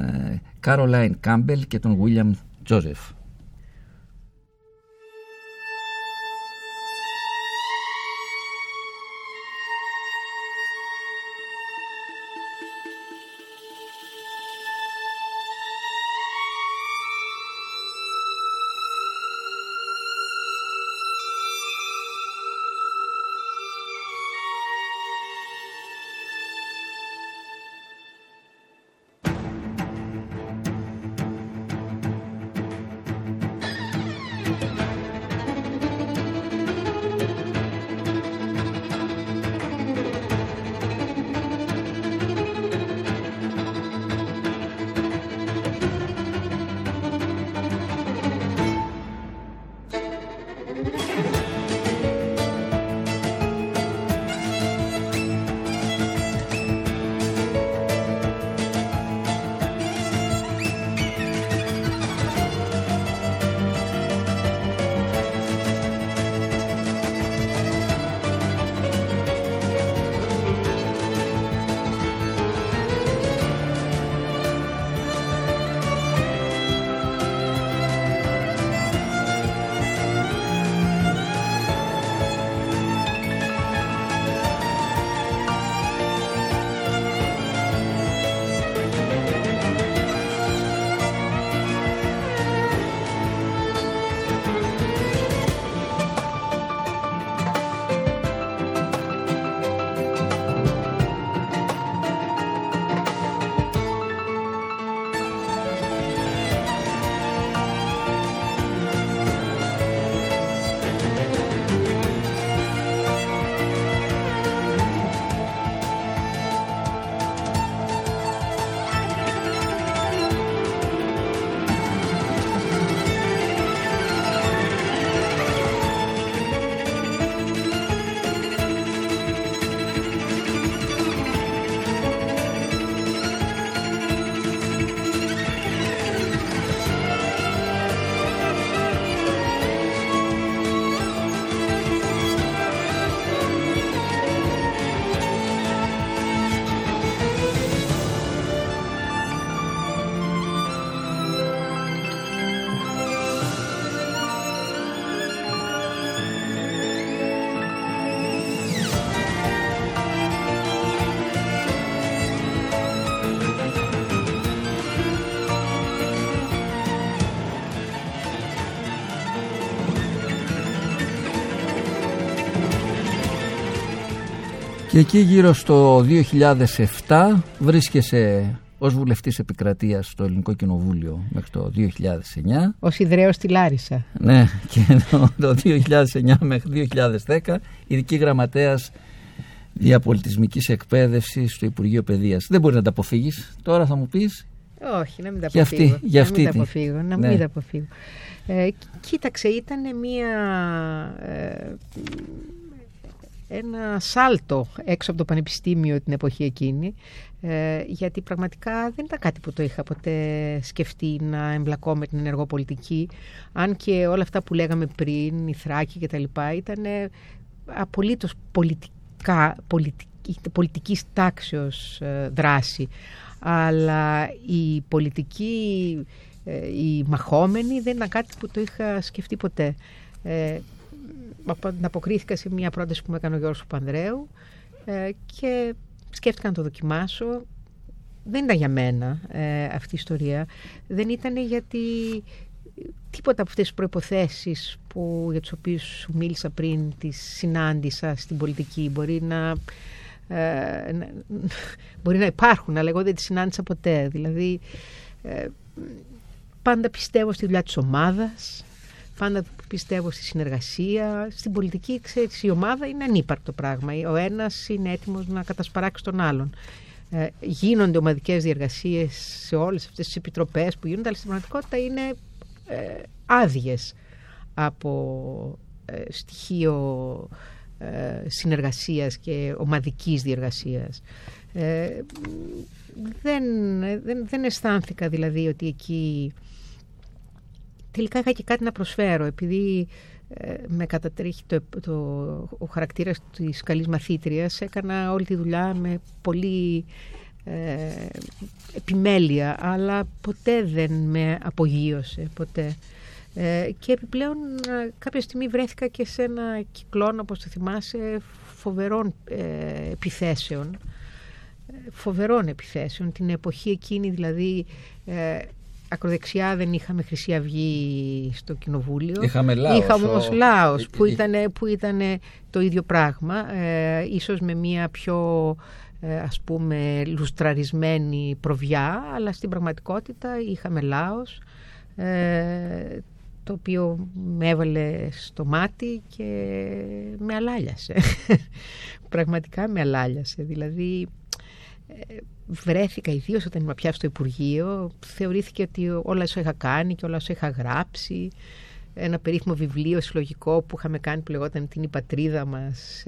Κάρολάιν Κάμπελ και τον Βίλιαμ Τζόζεφ. Και εκεί γύρω στο δύο χιλιάδες επτά βρίσκεσαι ως βουλευτής επικρατείας στο Ελληνικό Κοινοβούλιο μέχρι το δύο χιλιάδες εννιά. Ως ιδραίος στη Λάρισα. Ναι, και το δύο χιλιάδες εννιά μέχρι δύο χιλιάδες δέκα ειδική γραμματέας διαπολιτισμικής εκπαίδευσης στο Υπουργείο Παιδείας. Δεν μπορεί να τα αποφύγεις. Τώρα θα μου πεις. Όχι, να μην τα αποφύγω. Για αυτή, να μην τα αποφύγω. Να μην τα αποφύγω. Ε, κοίταξε, ήταν μία... Ε, ένα σάλτο έξω από το πανεπιστήμιο την εποχή εκείνη, γιατί πραγματικά δεν ήταν κάτι που το είχα ποτέ σκεφτεί, να εμπλακώ με την ενεργοπολιτική, αν και όλα αυτά που λέγαμε πριν, η Θράκη και τα λοιπά, ήταν απολύτως πολιτικά, πολιτική, πολιτικής τάξεως δράση. Αλλά η πολιτική, η μαχόμενη, δεν ήταν κάτι που το είχα σκεφτεί ποτέ. Αποκρίθηκα σε μια πρόταση που μου έκανε ο Γιώργος Παπανδρέου ε, και σκέφτηκα να το δοκιμάσω. Δεν ήταν για μένα ε, αυτή η ιστορία. Δεν ήταν γιατί τίποτα από αυτές τις προϋποθέσεις που, για τις οποίες σου μίλησα πριν, τις συνάντησα στην πολιτική. Μπορεί να, ε, να, μπορεί να υπάρχουν, αλλά εγώ δεν τις συνάντησα ποτέ. Δηλαδή, ε, πάντα πιστεύω στη δουλειά της ομάδας, πάντα πιστεύω στη συνεργασία. Στην πολιτική, ξέρεις, η ομάδα είναι ανύπαρκτο πράγμα. Ο ένας είναι έτοιμος να κατασπαράξει τον άλλον. Ε, γίνονται ομαδικές διεργασίες σε όλες αυτές τις επιτροπές που γίνονται, αλλά στην πραγματικότητα είναι ε, άδειες από ε, στοιχείο ε, συνεργασίας και ομαδικής διεργασίας. Ε, δεν, δεν, δεν αισθάνθηκα δηλαδή ότι εκεί τελικά είχα και κάτι να προσφέρω, επειδή ε, με κατατρέχει το, το, ο χαρακτήρας της καλής μαθήτριας. Έκανα όλη τη δουλειά με πολύ ε, επιμέλεια, αλλά ποτέ δεν με απογείωσε, ποτέ. Ε, και επιπλέον κάποια στιγμή βρέθηκα και σε ένα κυκλόν, όπως το θυμάσαι, φοβερών ε, επιθέσεων. Φοβερών επιθέσεων. Την εποχή εκείνη δηλαδή... Ε, ακροδεξιά δεν είχαμε Χρυσή Αυγή στο Κοινοβούλιο. Είχαμε Λάος. Είχαμε όμως ο... Λάος που ήταν που ήτανε το ίδιο πράγμα. Ε, ίσως με μια πιο ε, ας πούμε λουστραρισμένη προβιά, αλλά στην πραγματικότητα είχαμε Λάος, ε, το οποίο με έβαλε στο μάτι και με αλάλιασε. Πραγματικά με αλάλιασε. Δηλαδή... Ε, βρέθηκα, ιδίως όταν ήμουν πια στο Υπουργείο, θεωρήθηκε ότι όλα όσα είχα κάνει και όλα όσα είχα γράψει, ένα περίφημο βιβλίο συλλογικό που είχαμε κάνει που λεγόταν «Την η πατρίδα μας»,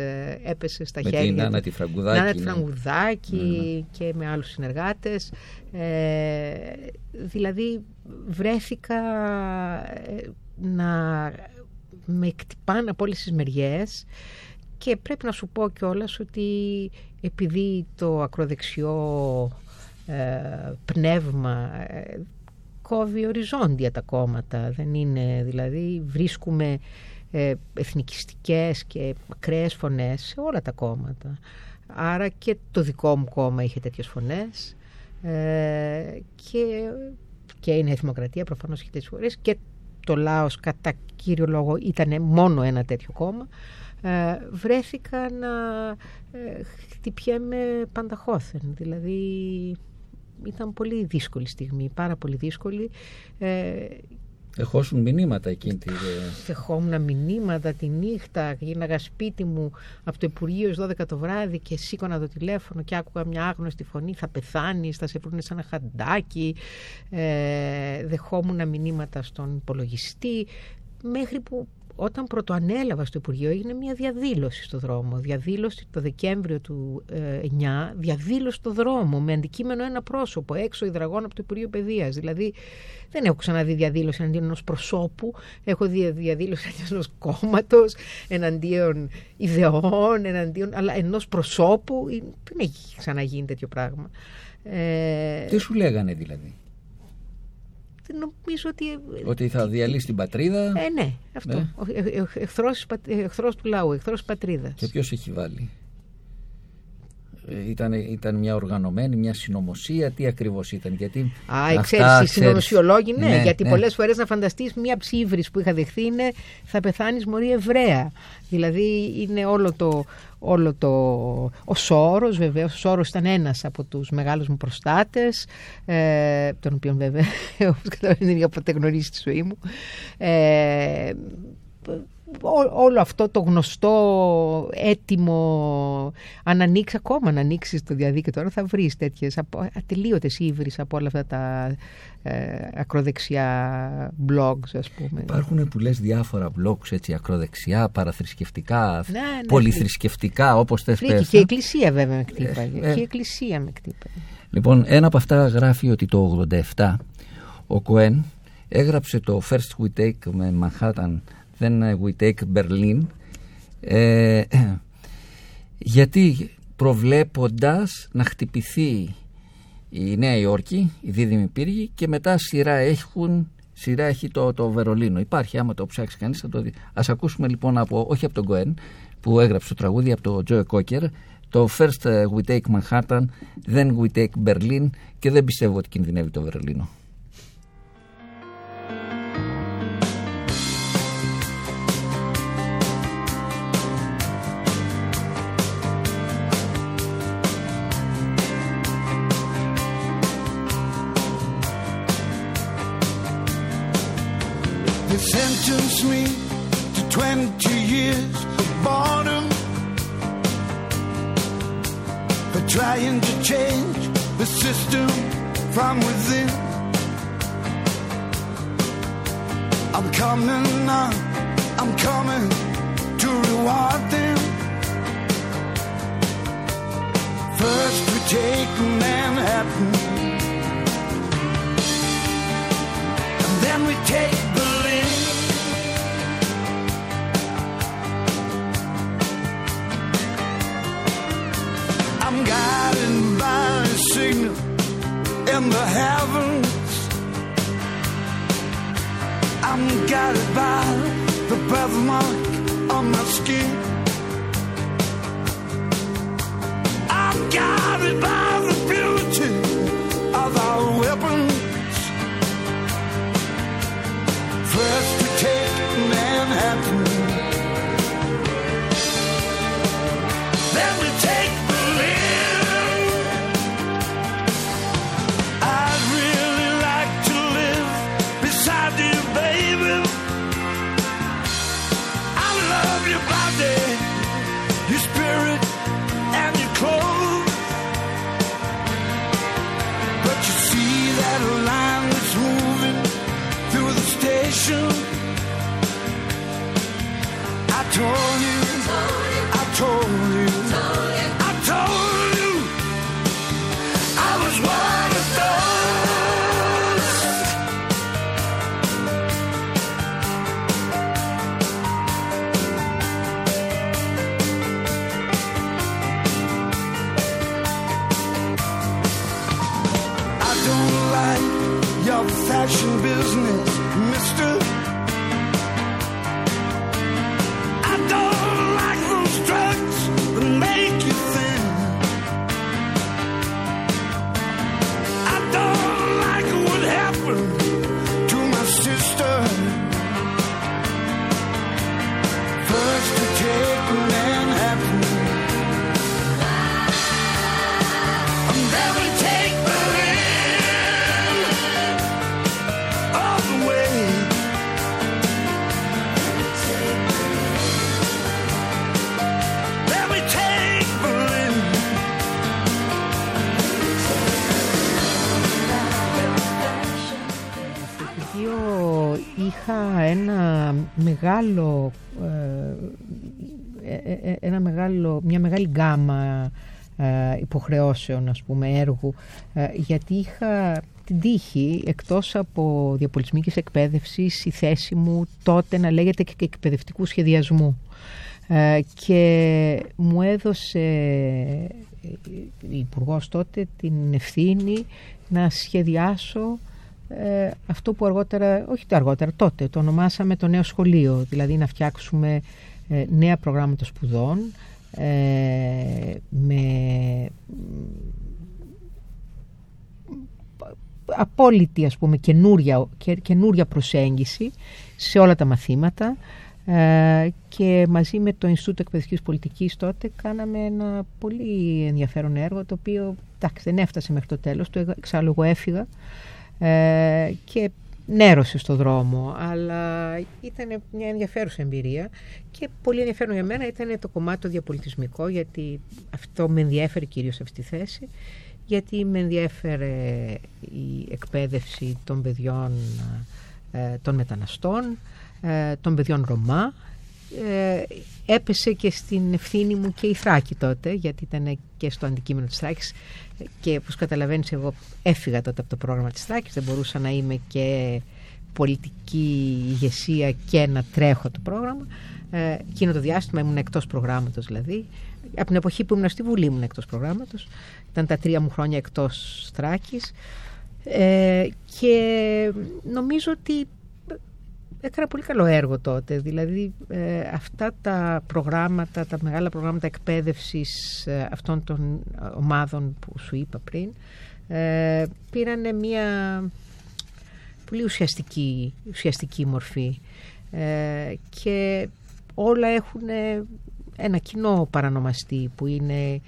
έπεσε στα με χέρια με την Άννα τη Φραγκουδάκη, Άννα τη Φραγκουδάκη mm. και με άλλους συνεργάτες. Ε, δηλαδή βρέθηκα να με εκτυπάνε από όλες τις μεριές. Και πρέπει να σου πω κιόλας ότι επειδή το ακροδεξιό ε, πνεύμα ε, κόβει οριζόντια τα κόμματα, δεν είναι, δηλαδή βρίσκουμε ε, εθνικιστικές και ακραίες φωνές σε όλα τα κόμματα. Άρα και το δικό μου κόμμα είχε τέτοιες φωνές, ε, και, και η Νέα Δημοκρατία προφανώς είχε τέτοιες φωνές, και το Λάος κατά κύριο λόγο ήταν μόνο ένα τέτοιο κόμμα. Ε, βρέθηκα να ε, χτυπιέμαι πανταχώθεν. Δηλαδή ήταν πολύ δύσκολη στιγμή, πάρα πολύ δύσκολη. Ε, Εχώσουν μηνύματα εκείνη τη... Εχόμουν μηνύματα τη νύχτα, γίναγα σπίτι μου από το Υπουργείο στις δώδεκα το βράδυ και σήκωνα το τηλέφωνο και άκουγα μια άγνωστη φωνή, θα πεθάνεις, θα σε βρούνε σαν ένα χαντάκι. Ε, δεχόμουν μηνύματα στον υπολογιστή, μέχρι που όταν πρωτοανέλαβα στο Υπουργείο έγινε μια διαδήλωση στο δρόμο. Διαδήλωση το Δεκέμβριο του ε, εννιά, διαδήλωση στο δρόμο με αντικείμενο ένα πρόσωπο, έξω η Δραγώνα από το Υπουργείο Παιδείας. Δηλαδή δεν έχω ξαναδεί διαδήλωση εναντίον ενός προσώπου, έχω δει διαδήλωση εναντίον ενός κόμματος, εναντίον ιδεών, εναντίον, αλλά ενός προσώπου. Δεν έχει ξαναγίνει τέτοιο πράγμα. Ε... Τι σου λέγανε δηλαδή? Νομίζω ότι... Ότι θα διαλύσει την πατρίδα. Ε, ναι, αυτό. Ναι. Εχθρός, εχθρός του λαού, εχθρός πατρίδας. Και ποιος έχει βάλει? Ήταν, ήταν μια οργανωμένη, μια συνωμοσία, τι ακριβώς ήταν? Γιατί α, εξαίρεση, οι συνωμοσιολόγοι, ναι, ναι, γιατί ναι. Πολλές φορές να φανταστείς μια ψήβρις που είχα δεχθεί είναι «θα πεθάνεις μωρή Εβραία». Δηλαδή είναι όλο το... Όλο το... Ο Σόρος, βέβαια, ο Σόρος ήταν ένας από τους μεγάλους μου προστάτες, ε, τον οποίο βέβαια, όπως καταλαβαίνετε, δεν είχα ποτέ γνωρίσει τη ζωή μου. Ε, Ό, όλο αυτό το γνωστό, έτοιμο, αν ανοίξει ακόμα, αν ανοίξει το διαδίκτυο τώρα, θα βρεις τέτοιες ατελείωτες ύβρις από όλα αυτά τα ε, ακροδεξιά blogs, ας πούμε. Υπάρχουν που λες διάφορα blogs, έτσι, ακροδεξιά, παραθρησκευτικά, ναι, ναι, πολυθρησκευτικά, όπως θες πες. Και η Εκκλησία βέβαια με κτύπαγε. Ε, ε, και η Εκκλησία με κτύπαγε. Λοιπόν, ένα από αυτά γράφει ότι το ογδόντα επτά ο Cohen έγραψε το First We Take με Manhattan, Then We Take Berlin, ε, γιατί προβλέποντας να χτυπηθεί η Νέα Υόρκη, η δίδυμη πύργη, και μετά σειρά, έχουν, σειρά έχει το, το Βερολίνο. Υπάρχει, άμα το ψάξει κανείς θα το δει. Ας ακούσουμε λοιπόν, από, όχι από τον Cohen που έγραψε το τραγούδι, από τον Joe Cocker, το First We Take Manhattan, Then We Take Berlin, και δεν πιστεύω ότι κινδυνεύει το Βερολίνο. They sentenced me to twenty years of boredom for trying to change the system from within. I'm coming on, I'm coming to reward them. First we take Manhattan, and then we take Berlin. I'm guided by a signal in the heavens. I'm guided by the birthmark on my skin. I'm guided by the beauty of our weapons. First we take Manhattan, then we take Berlin. I'd really like to live beside you, baby. I love your body, your spirit, and your clothes. I told you, I told you, I told you, I was one of those. I don't like your fashion business, mister. I don't like those drugs that make you thin. I don't like what happened to my sister. First we take Manhattan, and then we take Berlin. All the way. Είχα ένα μεγάλο, ένα μεγάλο, μια μεγάλη γκάμα υποχρεώσεων, ας πούμε, έργου, γιατί είχα την τύχη, εκτός από διαπολιτισμικής εκπαίδευσης, η θέση μου τότε να λέγεται και εκπαιδευτικού σχεδιασμού, και μου έδωσε η υπουργός τότε την ευθύνη να σχεδιάσω Ε, αυτό που αργότερα, όχι το αργότερα, τότε το ονομάσαμε το νέο σχολείο, δηλαδή να φτιάξουμε ε, νέα προγράμματα σπουδών ε, με απόλυτη, ας πούμε, καινούρια, και, καινούρια προσέγγιση σε όλα τα μαθήματα, ε, και μαζί με το Ινστιτούτο Εκπαιδευτικής Πολιτικής τότε κάναμε ένα πολύ ενδιαφέρον έργο, το οποίο, εντάξει, δεν έφτασε μέχρι το τέλος, το εξάλλου εγώ έφυγα και νέρωσε στο δρόμο, αλλά ήταν μια ενδιαφέρουσα εμπειρία και πολύ ενδιαφέρον για μένα ήταν το κομμάτι το διαπολιτισμικό, γιατί αυτό με ενδιέφερε κυρίως αυτή τη θέση, γιατί με ενδιέφερε η εκπαίδευση των παιδιών των μεταναστών, των παιδιών Ρωμά. Έπεσε και στην ευθύνη μου και η Θράκη τότε, γιατί ήταν και στο αντικείμενο της Θράκης, και όπως καταλαβαίνεις εγώ έφυγα τότε από το πρόγραμμα της Θράκης, δεν μπορούσα να είμαι και πολιτική ηγεσία και να τρέχω το πρόγραμμα. Εκείνο το διάστημα ήμουν εκτός προγράμματος, δηλαδή από την εποχή που ήμουν στη Βουλή ήμουν εκτός προγράμματος, ήταν τα τρία μου χρόνια εκτός Θράκης, και νομίζω ότι έκανα πολύ καλό έργο τότε, δηλαδή ε, αυτά τα προγράμματα, τα μεγάλα προγράμματα εκπαίδευσης ε, αυτών των ομάδων που σου είπα πριν, ε, πήρανε μια πολύ ουσιαστική, ουσιαστική μορφή, ε, και όλα έχουν ένα κοινό παρανομαστή που είναι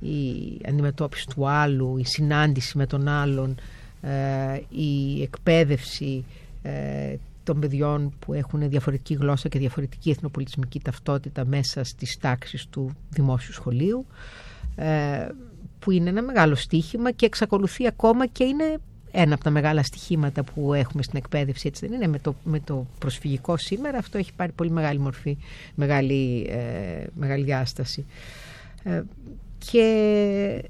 η αντιμετώπιση του άλλου, η συνάντηση με τον άλλον, ε, η εκπαίδευση, ε, των παιδιών που έχουν διαφορετική γλώσσα και διαφορετική εθνοπολιτισμική ταυτότητα μέσα στις τάξεις του δημόσιου σχολείου, που είναι ένα μεγάλο στοίχημα και εξακολουθεί ακόμα και είναι ένα από τα μεγάλα στοιχήματα που έχουμε στην εκπαίδευση, έτσι δεν είναι? Με το, με το προσφυγικό σήμερα αυτό έχει πάρει πολύ μεγάλη μορφή, μεγάλη, ε, μεγάλη διάσταση. Ε, και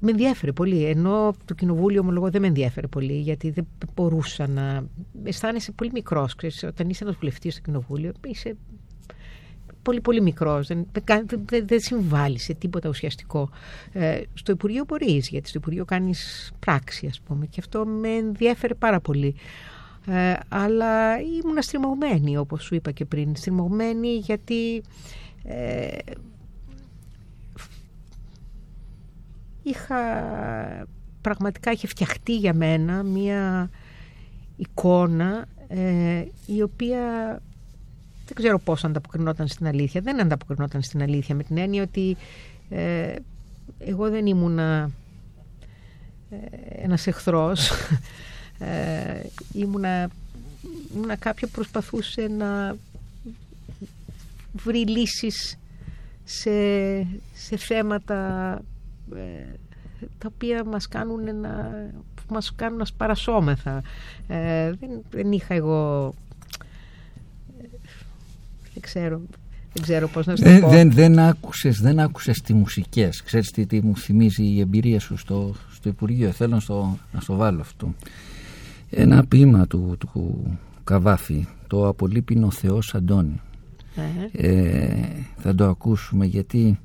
με ενδιέφερε πολύ, ενώ το κοινοβούλιο ομολογώ δεν με ενδιέφερε πολύ, γιατί δεν μπορούσα να... Αισθάνεσαι πολύ μικρός, ξέρεις, όταν είσαι ένας βουλευτής στο κοινοβούλιο, είσαι πολύ πολύ μικρός, δεν, δεν, δεν συμβάλλει σε τίποτα ουσιαστικό. Ε, στο Υπουργείο μπορείς, γιατί στο Υπουργείο κάνεις πράξη, ας πούμε, και αυτό με ενδιέφερε πάρα πολύ. Ε, αλλά ήμουν στριμωγμένη, όπως σου είπα και πριν, στριμωγμένη γιατί... Ε, είχα, πραγματικά είχε φτιαχτεί για μένα μία εικόνα ε, η οποία δεν ξέρω πώς ανταποκρινόταν στην αλήθεια. Δεν ανταποκρινόταν στην αλήθεια με την έννοια ότι ε, εγώ δεν ήμουνα ε, ένας εχθρός. Ε, ήμουνα, ήμουνα κάποιο που προσπαθούσε να βρει λύσεις σε, σε θέματα... τα οποία μας κάνουν να, μας κάνουν να σπαρασώμεθα. Ε, δεν, δεν είχα εγώ... Δεν ξέρω, δεν ξέρω πώς να σου το πω. Δεν, δεν, άκουσες, δεν άκουσες τι μουσικές. Ξέρεις τι, τι μου θυμίζει η εμπειρία σου στο, στο Υπουργείο. Θέλω να στο, να στο βάλω αυτό. Ένα ποίημα του, του Καβάφη, το «Απολύπεινο Θεός Αντώνη». Ε. Ε, θα το ακούσουμε γιατί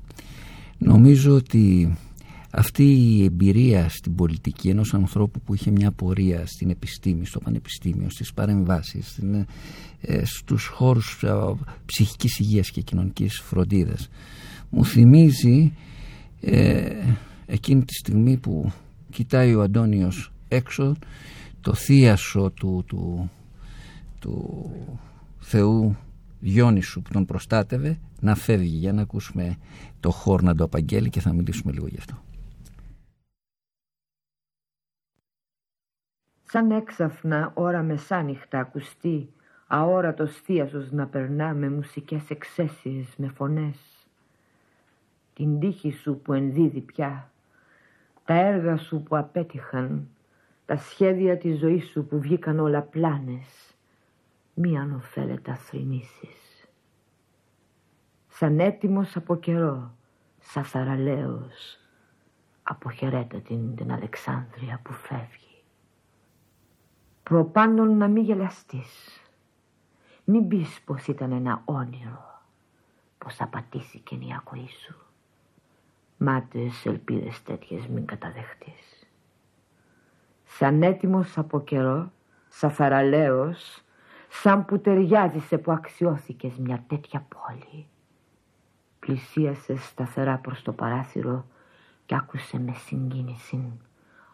νομίζω ότι... αυτή η εμπειρία στην πολιτική ενός ανθρώπου που είχε μια πορεία στην επιστήμη, στο πανεπιστήμιο, στις παρεμβάσεις, στην, ε, στους χώρους ε, ψυχικής υγείας και κοινωνικής φροντίδας, μου θυμίζει ε, εκείνη τη στιγμή που κοιτάει ο Αντώνιος έξω το θίασο του, του, του Θεού Διόνυσου που τον προστάτευε να φεύγει. Για να ακούσουμε το χώρο να το απαγγέλει και θα μιλήσουμε λίγο γι' αυτό. Σαν έξαφνα ώρα μεσάνυχτα ακουστεί αόρατος θίασος να περνά με μουσικές εξαίσιες, με φωνές. Την τύχη σου που ενδίδει πια, τα έργα σου που απέτυχαν, τα σχέδια της ζωής σου που βγήκαν όλα πλάνες, μη ανοφέλετα θρηνήσεις. Σαν έτοιμος από καιρό, σαν θαραλέος, αποχαιρέτα την, την Αλεξάνδρεια που φεύγει. Προπάντων να μη γελαστείς, μην πεις πως ήταν ένα όνειρο, πως απατήθηκε η ακοή σου. Μάταιες ελπίδες τέτοιες μην καταδεχτείς. Σαν έτοιμος από καιρό, σαν θαραλέος, σαν που ταιριάζησε που αξιώθηκες μια τέτοια πόλη, πλησίασε σταθερά προς το παράθυρο και άκουσε με συγκίνηση,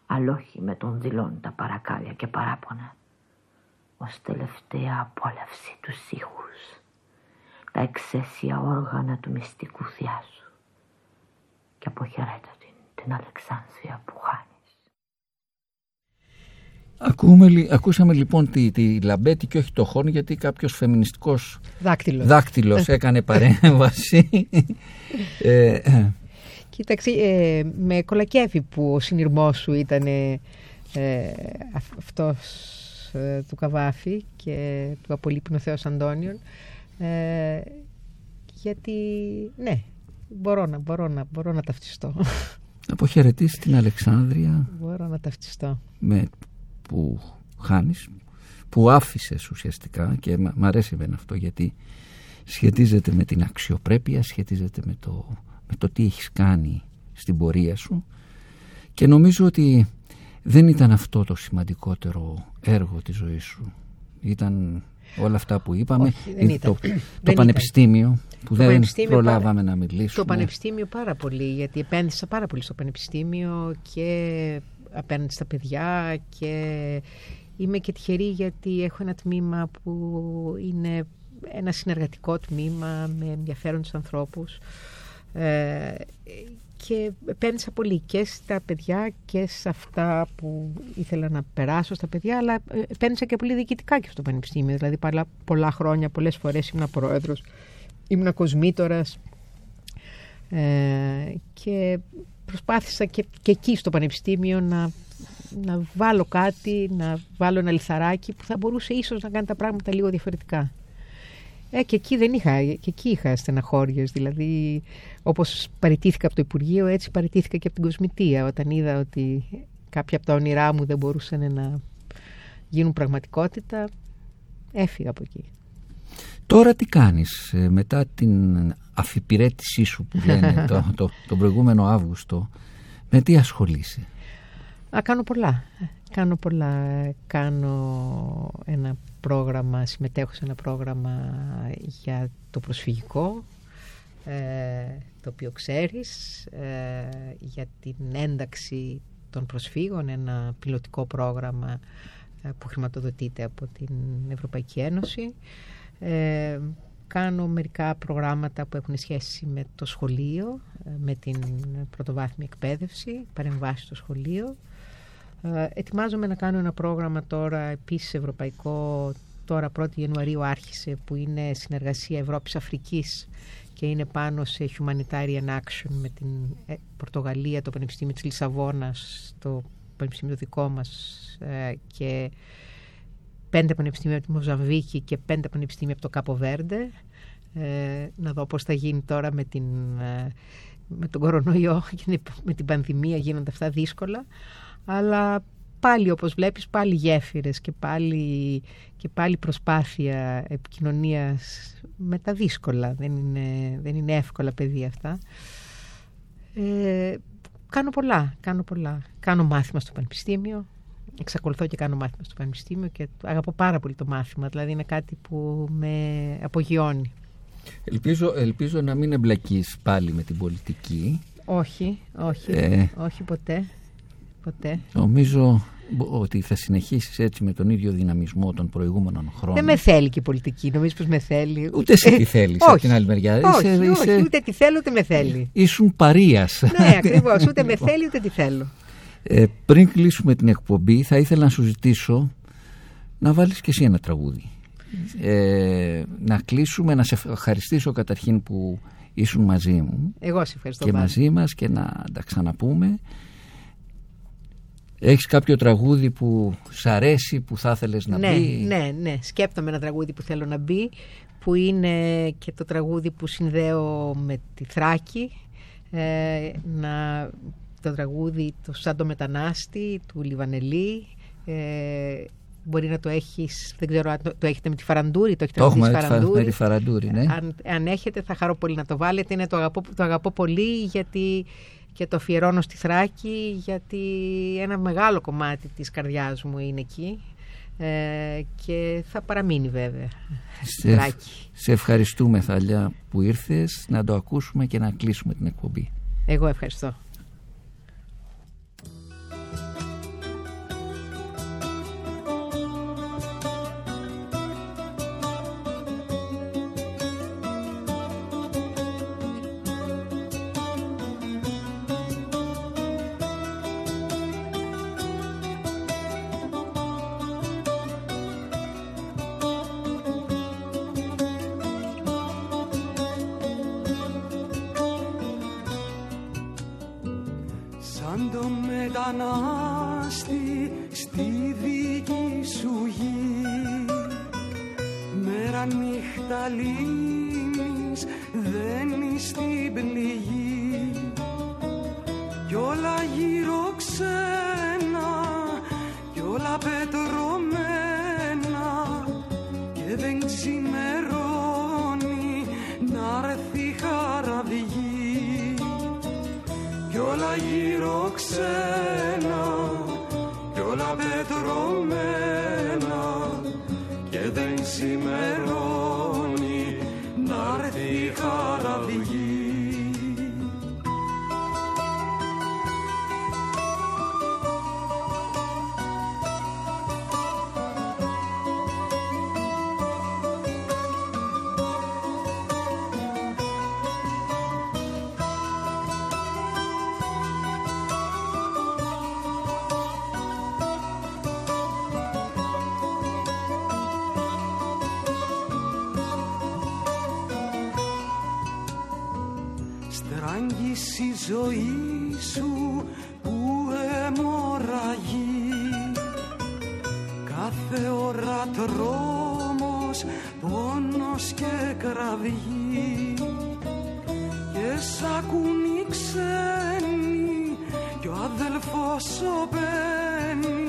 αλλά όχι με τον δειλόν τα παρακάλια και παράπονα, ως τελευταία απόλαυση τους ήχους, τα εξαίσια όργανα του μυστικού θειάσου, και αποχαιρέτα την, την Αλεξάνδρεια που χάνεις. Ακούμε, ακούσαμε λοιπόν τη, τη Λαμπέτη και όχι το Χόρν, γιατί κάποιος φεμινιστικός δάκτυλος, δάκτυλος έκανε παρέμβαση. ε, Κοίταξε, ε, με κολακεύει που ο συνειρμός σου ήταν ε, αυτός ε, του Καβάφη και του Απολύπεινο Θεός Αντώνιον. Ε, γιατί, ναι, μπορώ να, μπορώ να, μπορώ να ταυτιστώ. Αποχαιρετήσεις την Αλεξάνδρεια. Μπορώ να ταυτιστώ. Με, που χάνεις, που άφησες ουσιαστικά, και μ' αρέσει εμένα αυτό γιατί σχετίζεται με την αξιοπρέπεια, σχετίζεται με το... με το τι έχεις κάνει στην πορεία σου, και νομίζω ότι δεν ήταν αυτό το σημαντικότερο έργο της ζωής σου. Ήταν όλα αυτά που είπαμε. Όχι, δεν ήταν. Το, το πανεπιστήμιο ήταν. Που το δεν πανεπιστήμιο προλάβαμε πάρα, να μιλήσουμε. Το πανεπιστήμιο πάρα πολύ, γιατί επένδυσα πάρα πολύ στο πανεπιστήμιο και απέναντι στα παιδιά, και είμαι και τυχερή γιατί έχω ένα τμήμα που είναι ένα συνεργατικό τμήμα με ενδιαφέροντες ανθρώπους. Ε, και επένδυσα πολύ και στα παιδιά και σε αυτά που ήθελα να περάσω στα παιδιά, αλλά επένδυσα και πολύ διοικητικά και στο πανεπιστήμιο. Δηλαδή πολλά, πολλά χρόνια, πολλές φορές ήμουν πρόεδρος, ήμουν κοσμήτορας ε, και προσπάθησα και, και εκεί στο πανεπιστήμιο να, να βάλω κάτι, να βάλω ένα λιθαράκι που θα μπορούσε ίσως να κάνει τα πράγματα λίγο διαφορετικά. Ε, και εκεί δεν είχα, και εκεί είχα στεναχώριες, δηλαδή όπως παραιτήθηκα από το Υπουργείο, έτσι παραιτήθηκα και από την Κοσμητεία, όταν είδα ότι κάποια από τα όνειρά μου δεν μπορούσαν να γίνουν πραγματικότητα, έφυγα από εκεί. Τώρα τι κάνεις μετά την αφιπηρέτησή σου που λένε το, το, τον προηγούμενο Αύγουστο, με τι ασχολείσαι? Α, κάνω πολλά. Κάνω πολλά. Κάνω ένα πρόγραμμα, συμμετέχω σε ένα πρόγραμμα για το προσφυγικό, το οποίο ξέρεις, για την ένταξη των προσφύγων, ένα πιλωτικό πρόγραμμα που χρηματοδοτείται από την Ευρωπαϊκή Ένωση. Κάνω μερικά προγράμματα που έχουν σχέση με το σχολείο, με την πρωτοβάθμια εκπαίδευση, παρεμβάσεις στο σχολείο. Ετοιμάζομαι να κάνω ένα πρόγραμμα τώρα επίσης ευρωπαϊκό, τώρα πρώτη Ιανουαρίου άρχισε, που είναι συνεργασία Ευρώπης-Αφρικής και είναι πάνω σε Humanitarian Action με την Πορτογαλία, το Πανεπιστήμιο της Λισαβόνας, το Πανεπιστήμιο δικό μας και πέντε πανεπιστήμια από τη Μοζαμβίκη και πέντε πανεπιστήμια από το Κάπο Βέρντε. Να δω πώς θα γίνει τώρα με, την, με τον κορονοϊό και με την πανδημία, γίνονται αυτά δύσκολα. Αλλά πάλι, όπως βλέπεις, πάλι γέφυρες και πάλι, και πάλι προσπάθεια επικοινωνίας με τα δύσκολα. Δεν είναι, δεν είναι εύκολα παιδί αυτά. Ε, κάνω πολλά, κάνω πολλά. Κάνω μάθημα στο πανεπιστήμιο. Εξακολουθώ και κάνω μάθημα στο πανεπιστήμιο και αγαπώ πάρα πολύ το μάθημα. Δηλαδή είναι κάτι που με απογειώνει. Ελπίζω, ελπίζω να μην εμπλακείς πάλι με την πολιτική. Όχι, όχι, ε... όχι ποτέ. Ποτέ. Νομίζω ότι θα συνεχίσεις έτσι με τον ίδιο δυναμισμό των προηγούμενων χρόνων. Δεν με θέλει και η πολιτική, νομίζω πως με θέλει. Ούτε εσύ τη θέλεις από την άλλη μεριά. Όχι, είσαι, όχι είσαι... ούτε τη θέλω ούτε με θέλει. Ήσουν παρείας. Ναι, ακριβώς, ούτε με θέλει ούτε τη θέλω. Ε, πριν κλείσουμε την εκπομπή θα ήθελα να σου ζητήσω να βάλεις και εσύ ένα τραγούδι. Ε, να κλείσουμε, να σε ευχαριστήσω καταρχήν που ήσουν μαζί μου. Εγώ σε ευχαριστώ και πάλι. Μαζί μας και να τα ξαναπούμε. Έχεις κάποιο τραγούδι που σ' αρέσει, που θα ήθελες να ναι, μπει? Ναι, ναι, σκέφτομαι ένα τραγούδι που θέλω να μπει, που είναι και το τραγούδι που συνδέω με τη Θράκη, ε, να, το τραγούδι το «Σαν το μετανάστη» του Λιβανελή. ε, Μπορεί να το έχεις, δεν ξέρω αν το, το έχετε με τη Φαραντούρη. Το έχετε το με, έχουμε, με τη Φαραντούρη, ναι. αν, αν έχετε θα χαρώ πολύ να το βάλετε. Είναι το αγαπώ, το αγαπώ πολύ γιατί... και το αφιερώνω στη Θράκη, γιατί ένα μεγάλο κομμάτι της καρδιάς μου είναι εκεί, ε, και θα παραμείνει βέβαια στη σε, Θράκη. Σε ευχαριστούμε, Θάλεια, που ήρθες, να το ακούσουμε και να κλείσουμε την εκπομπή. Εγώ ευχαριστώ. Σαν το μετανάστη στη δική σου γη, μέρα νύχτα λύνεις, δένεις την πληγή κι όλα γύρω ξένα κι όλα πετρωμένα και δεν ξημερώνει να έρθει χαραυγή. Κι όλα γύρω ξένα, κι όλα πετρωμένα και δεν ξημερώνει να έρθει η χαραυγή. ζωή σου που αιμορραγεί. Κάθε ώρα τρόμος, πόνος και κραυγή. Και σ' ακούνε ξένοι κι ο αδελφός σου μπαίνει.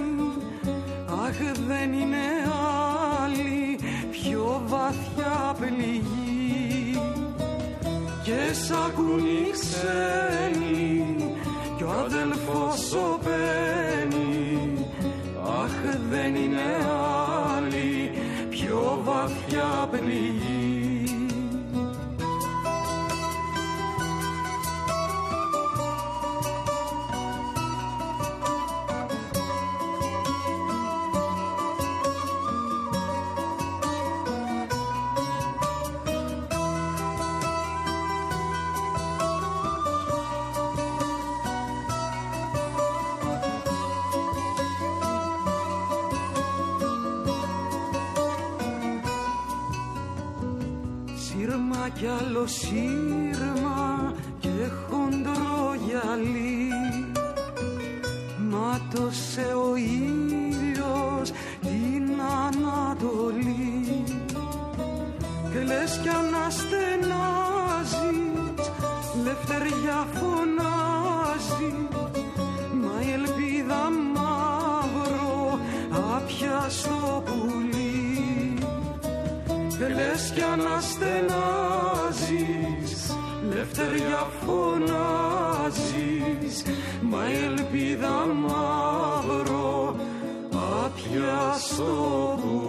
Αχ, δεν είναι άλλη πιο βαθιά πληγή. Και σ' ακούνε ξένοι κι ο αδελφός σου μπαίνει. Αχ, δεν είναι άλλη πιο βαθιά πληγή. Κι άλλο σύρμα και χοντρό γυαλί, μάτωσε ο ήλιος την Ανατολή. Και λες κι αναστενάζεις, λευτεριά φωνάζει. Μα η ελπίδα μαύρο άπιαστο πουλί. Λες κι αναστενάζεις, λευτεριά φωνάζεις. Μα η ελπίδα μαύρο απιά στο